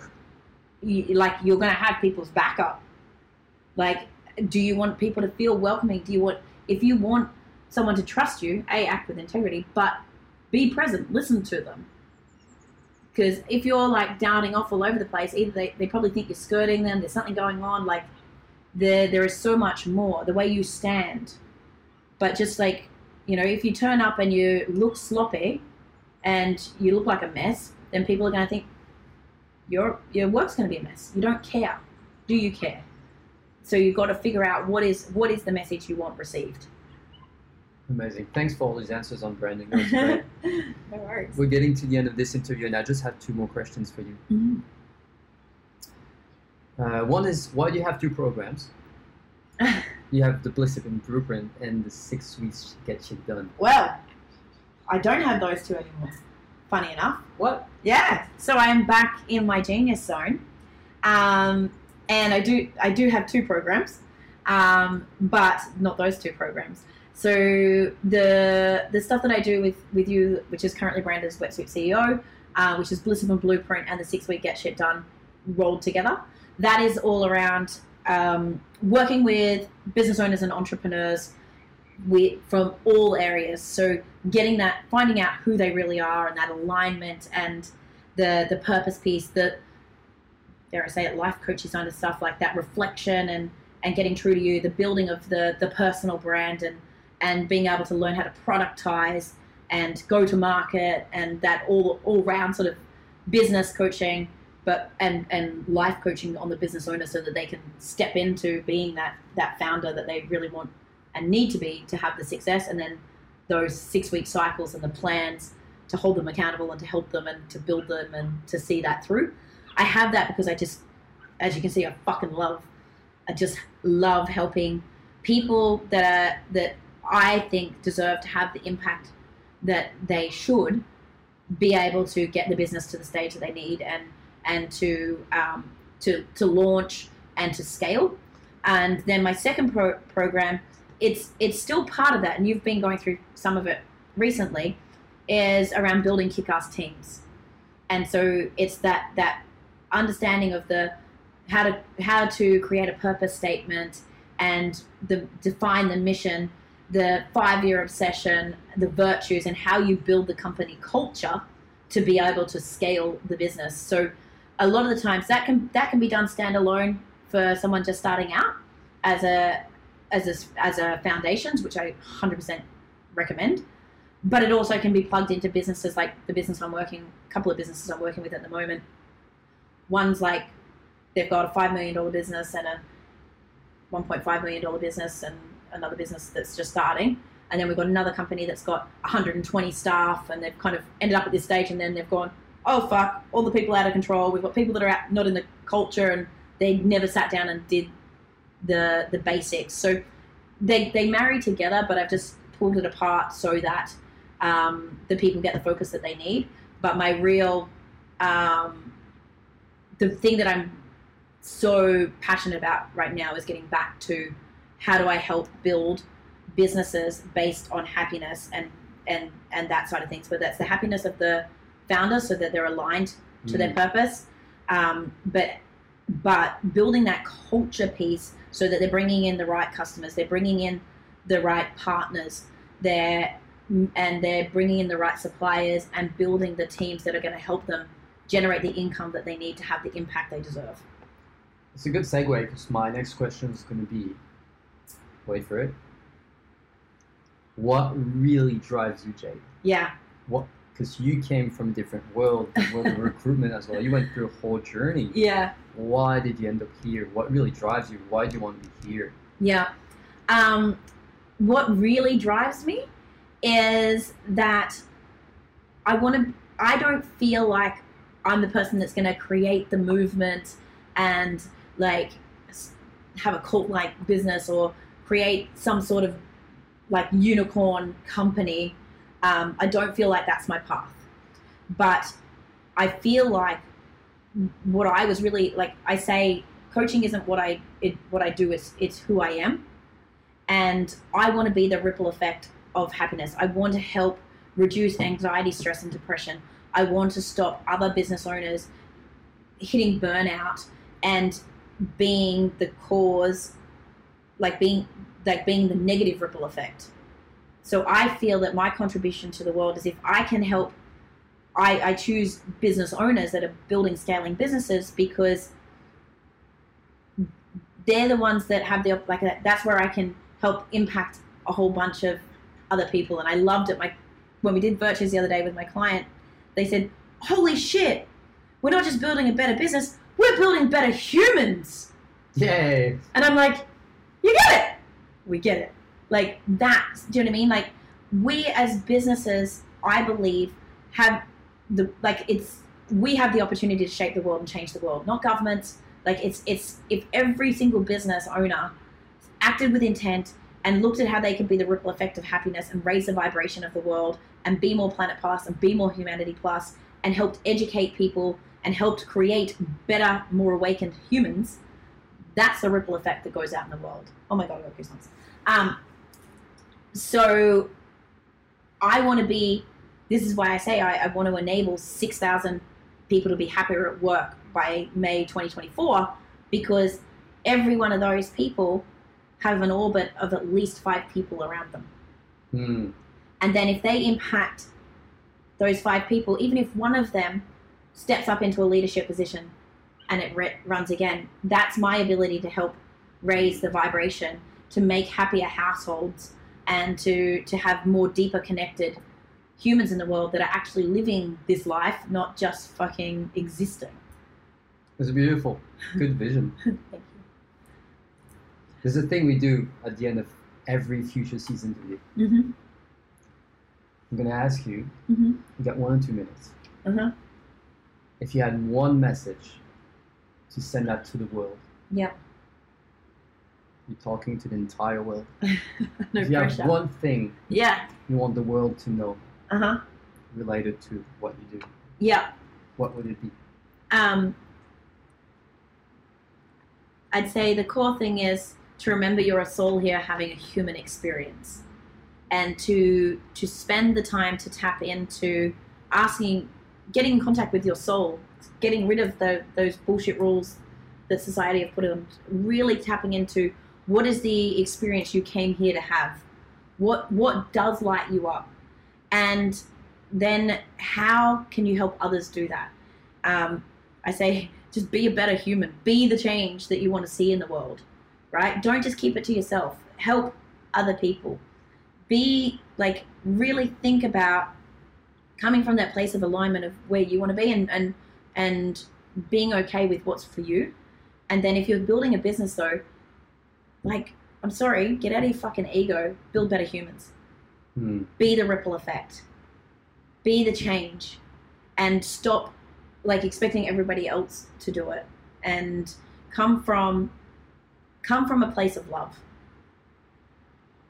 you, like you're gonna have people's back up. Like, do you want people to feel welcoming? Do you want, if you want someone to trust you, A, act with integrity, but be present, listen to them. Because if you're like downing off all over the place, either they, they probably think you're skirting them, there's something going on, like there there is so much more, the way you stand. But just like, you know, if you turn up and you look sloppy and you look like a mess, then people are going to think your, your work's going to be a mess. You don't care. Do you care? So you've got to figure out what is, what is the message you want received. Amazing. Thanks for all these answers on branding. That was great. No worries. We're getting to the end of this interview, and I just have two more questions for you. Mm-hmm. uh, one is, why do you have two programs? You have the Bliss and Blueprint and the Six Weeks Get Shit Done. Well, I don't have those two anymore. Funny enough. What? Yeah. So I am back in my genius zone, um, and I do I do have two programs, um, but not those two programs. So the the stuff that I do with, with you, which is currently branded as Wetsuit C E O, uh, which is Bliss and Blueprint and the Six Week Get Shit Done rolled together, that is all around um, working with business owners and entrepreneurs with, from all areas. So getting that, finding out who they really are and that alignment and the the purpose piece, the, dare I say it, life coachy kind of stuff, like that reflection and, and getting true to you, the building of the, the personal brand and and being able to learn how to productize and go to market and that all all round sort of business coaching, but and and life coaching on the business owner so that they can step into being that that founder that they really want and need to be to have the success, and then those six week cycles and the plans to hold them accountable and to help them and to build them and to see that through. I have that because I just, as you can see, I fucking love, I just love helping people that are, that I think deserve to have the impact that they should, be able to get the business to the stage that they need and and to um, to to launch and to scale. And then my second pro program, it's it's still part of that, and you've been going through some of it recently, is around building kick-ass teams. And so it's that that understanding of the how to how to create a purpose statement and the define the mission, the five-year obsession, the virtues, and how you build the company culture to be able to scale the business. So a lot of the times that can that can be done standalone for someone just starting out as a as a as a foundations, which I one hundred percent recommend. But it also can be plugged into businesses like the business I'm working, a couple of businesses I'm working with at the moment. One's like they've got a five million dollar business and a one point five million dollar business and another business that's just starting, and then we've got another company that's got one hundred twenty staff, and they've kind of ended up at this stage, and then they've gone, oh fuck, all the people out of control, we've got people that are out, not in the culture, and they never sat down and did the the basics. So they, they marry together, but I've just pulled it apart so that um, the people get the focus that they need. But my real um, the thing that I'm so passionate about right now is getting back to how do I help build businesses based on happiness and, and, and that side of things, but that's the happiness of the founder so that they're aligned to mm. their purpose. Um, but, but building that culture piece so that they're bringing in the right customers, they're bringing in the right partners, they're, and they're bringing in the right suppliers and building the teams that are going to help them generate the income that they need to have the impact they deserve. It's a good segue because my next question is going to be, wait for it, what really drives you, Jade? Yeah. What? Because you came from a different world, the world of recruitment as well. You went through a whole journey. Yeah. Why did you end up here? What really drives you? Why do you want to be here? Yeah. Um, what really drives me is that I want to, I don't feel like I'm the person that's going to create the movement and like have a cult-like business or create some sort of like unicorn company. Um, I don't feel like that's my path, but I feel like what I was really like, I say coaching isn't what I, it, what I do, it's, it's who I am. And I want to be the ripple effect of happiness. I want to help reduce anxiety, stress, and depression. I want to stop other business owners hitting burnout and being the cause, like being like being the negative ripple effect. So I feel that my contribution to the world is if I can help, I, I choose business owners that are building, scaling businesses because they're the ones that have the, like that's where I can help impact a whole bunch of other people. And I loved it. My, when we did virtues the other day with my client, they said, holy shit, we're not just building a better business, we're building better humans. Yay. And I'm like, you get it. We get it. Like that, do you know what I mean? Like we as businesses, I believe, have the, like it's, we have the opportunity to shape the world and change the world, not governments. Like it's, it's, if every single business owner acted with intent and looked at how they could be the ripple effect of happiness and raise the vibration of the world and be more Planet Plus and be more Humanity Plus and helped educate people and helped create better, more awakened humans, that's the ripple effect that goes out in the world. Oh my God, I got goosebumps. Um, so I want to be, this is why I say I, I want to enable six thousand people to be happier at work by May twenty twenty-four, because every one of those people have an orbit of at least five people around them. Mm. And then if they impact those five people, even if one of them steps up into a leadership position, and it re runs again. That's my ability to help raise the vibration, to make happier households, and to, to have more deeper connected humans in the world that are actually living this life, not just fucking existing. It's beautiful. Good vision. Thank you. There's a thing we do at the end of every Future Seas interview. Mm-hmm. I'm going to ask you, mm-hmm. you got one or two minutes. Uh-huh. If you had one message to send that to the world. Yeah. You're talking to the entire world. No pressure. If you have one thing yeah. you want the world to know, uh-huh. related to what you do, yeah, what would it be? Um, I'd say the core thing is to remember you're a soul here having a human experience, and to to spend the time to tap into asking, getting in contact with your soul, getting rid of the, those bullshit rules that society have put on, really tapping into what is the experience you came here to have, what what does light you up, and then how can you help others do that? Um, I say just be a better human, be the change that you want to see in the world, right? Don't just keep it to yourself, help other people. Be like, really think about coming from that place of alignment of where you want to be, and, and, and being okay with what's for you. And then if you're building a business though, like, I'm sorry, get out of your fucking ego, build better humans. Hmm. Be the ripple effect, be the change, and stop like expecting everybody else to do it, and come from, come from a place of love.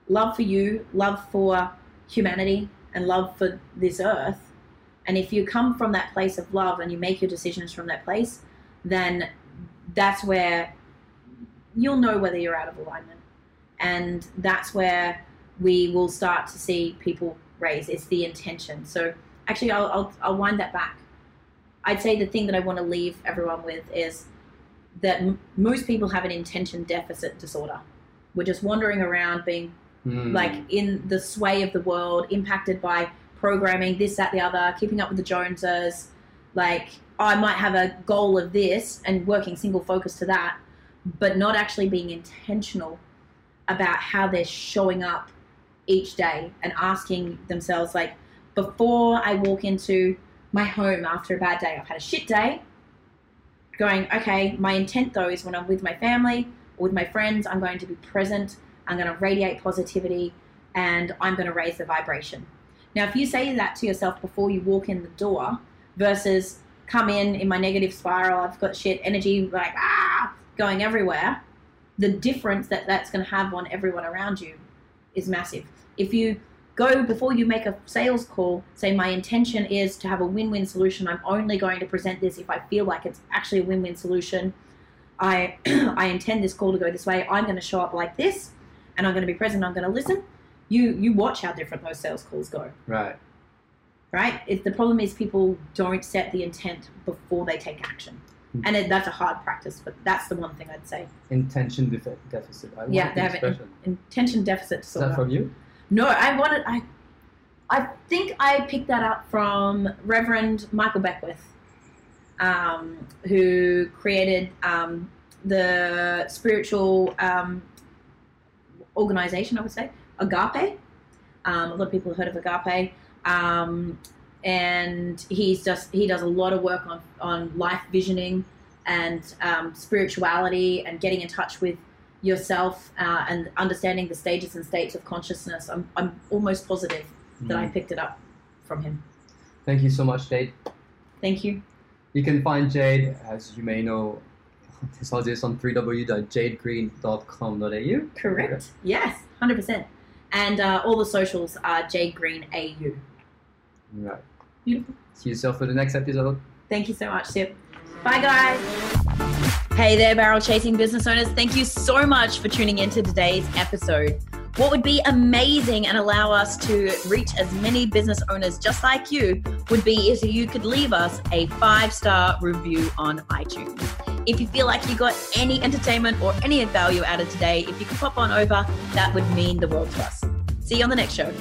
Love for you, love for humanity, and love for this earth. And if you come from that place of love and you make your decisions from that place, then that's where you'll know whether you're out of alignment. And that's where we will start to see people raise. It's the intention. So actually, I'll, I'll, I'll wind that back. I'd say the thing that I want to leave everyone with is that m most people have an intention deficit disorder. We're just wandering around being mm. like in the sway of the world, impacted by programming, this, that, the other, keeping up with the Joneses, like, oh, I might have a goal of this and working single focus to that, but not actually being intentional about how they're showing up each day and asking themselves, like, before I walk into my home after a bad day, I've had a shit day, going, okay, my intent though is when I'm with my family or with my friends, I'm going to be present, I'm going to radiate positivity, and I'm going to raise the vibration. Now, if you say that to yourself before you walk in the door versus come in in my negative spiral, I've got shit energy, like, ah, going everywhere, the difference that that's going to have on everyone around you is massive. If you go before you make a sales call, say my intention is to have a win-win solution, I'm only going to present this if I feel like it's actually a win-win solution. I, I intend this call to go this way. I'm going to show up like this, and I'm going to be present. I'm going to listen. You, you watch how different those sales calls go. Right. Right? It, the problem is people don't set the intent before they take action. And it, that's a hard practice, but that's the one thing I'd say. Intention def deficit. I yeah, they have an in, intention deficit disorder. Is that from you? No, I wanted, I, I think I picked that up from Reverend Michael Beckwith, um, who created um, the spiritual um, organization, I would say, Agape. Um, a lot of people have heard of Agape, um, and he's just he does a lot of work on on life visioning and um, spirituality and getting in touch with yourself uh, and understanding the stages and states of consciousness. I'm I'm almost positive that mm. I picked it up from him. Thank you so much, Jade. Thank you. You can find Jade, as you may know, this audience on w w w dot jade green dot com dot a u. Correct. Yes, one hundred percent. And uh, all the socials are Jade Green A U. Right. Beautiful. See yourself for the next episode. Thank you so much, Sip. Bye, guys. Hey there, barrel chasing business owners. Thank you so much for tuning into today's episode. What would be amazing and allow us to reach as many business owners just like you would be if you could leave us a five star review on iTunes. If you feel like you got any entertainment or any value out of today, if you could pop on over, that would mean the world to us. See you on the next show.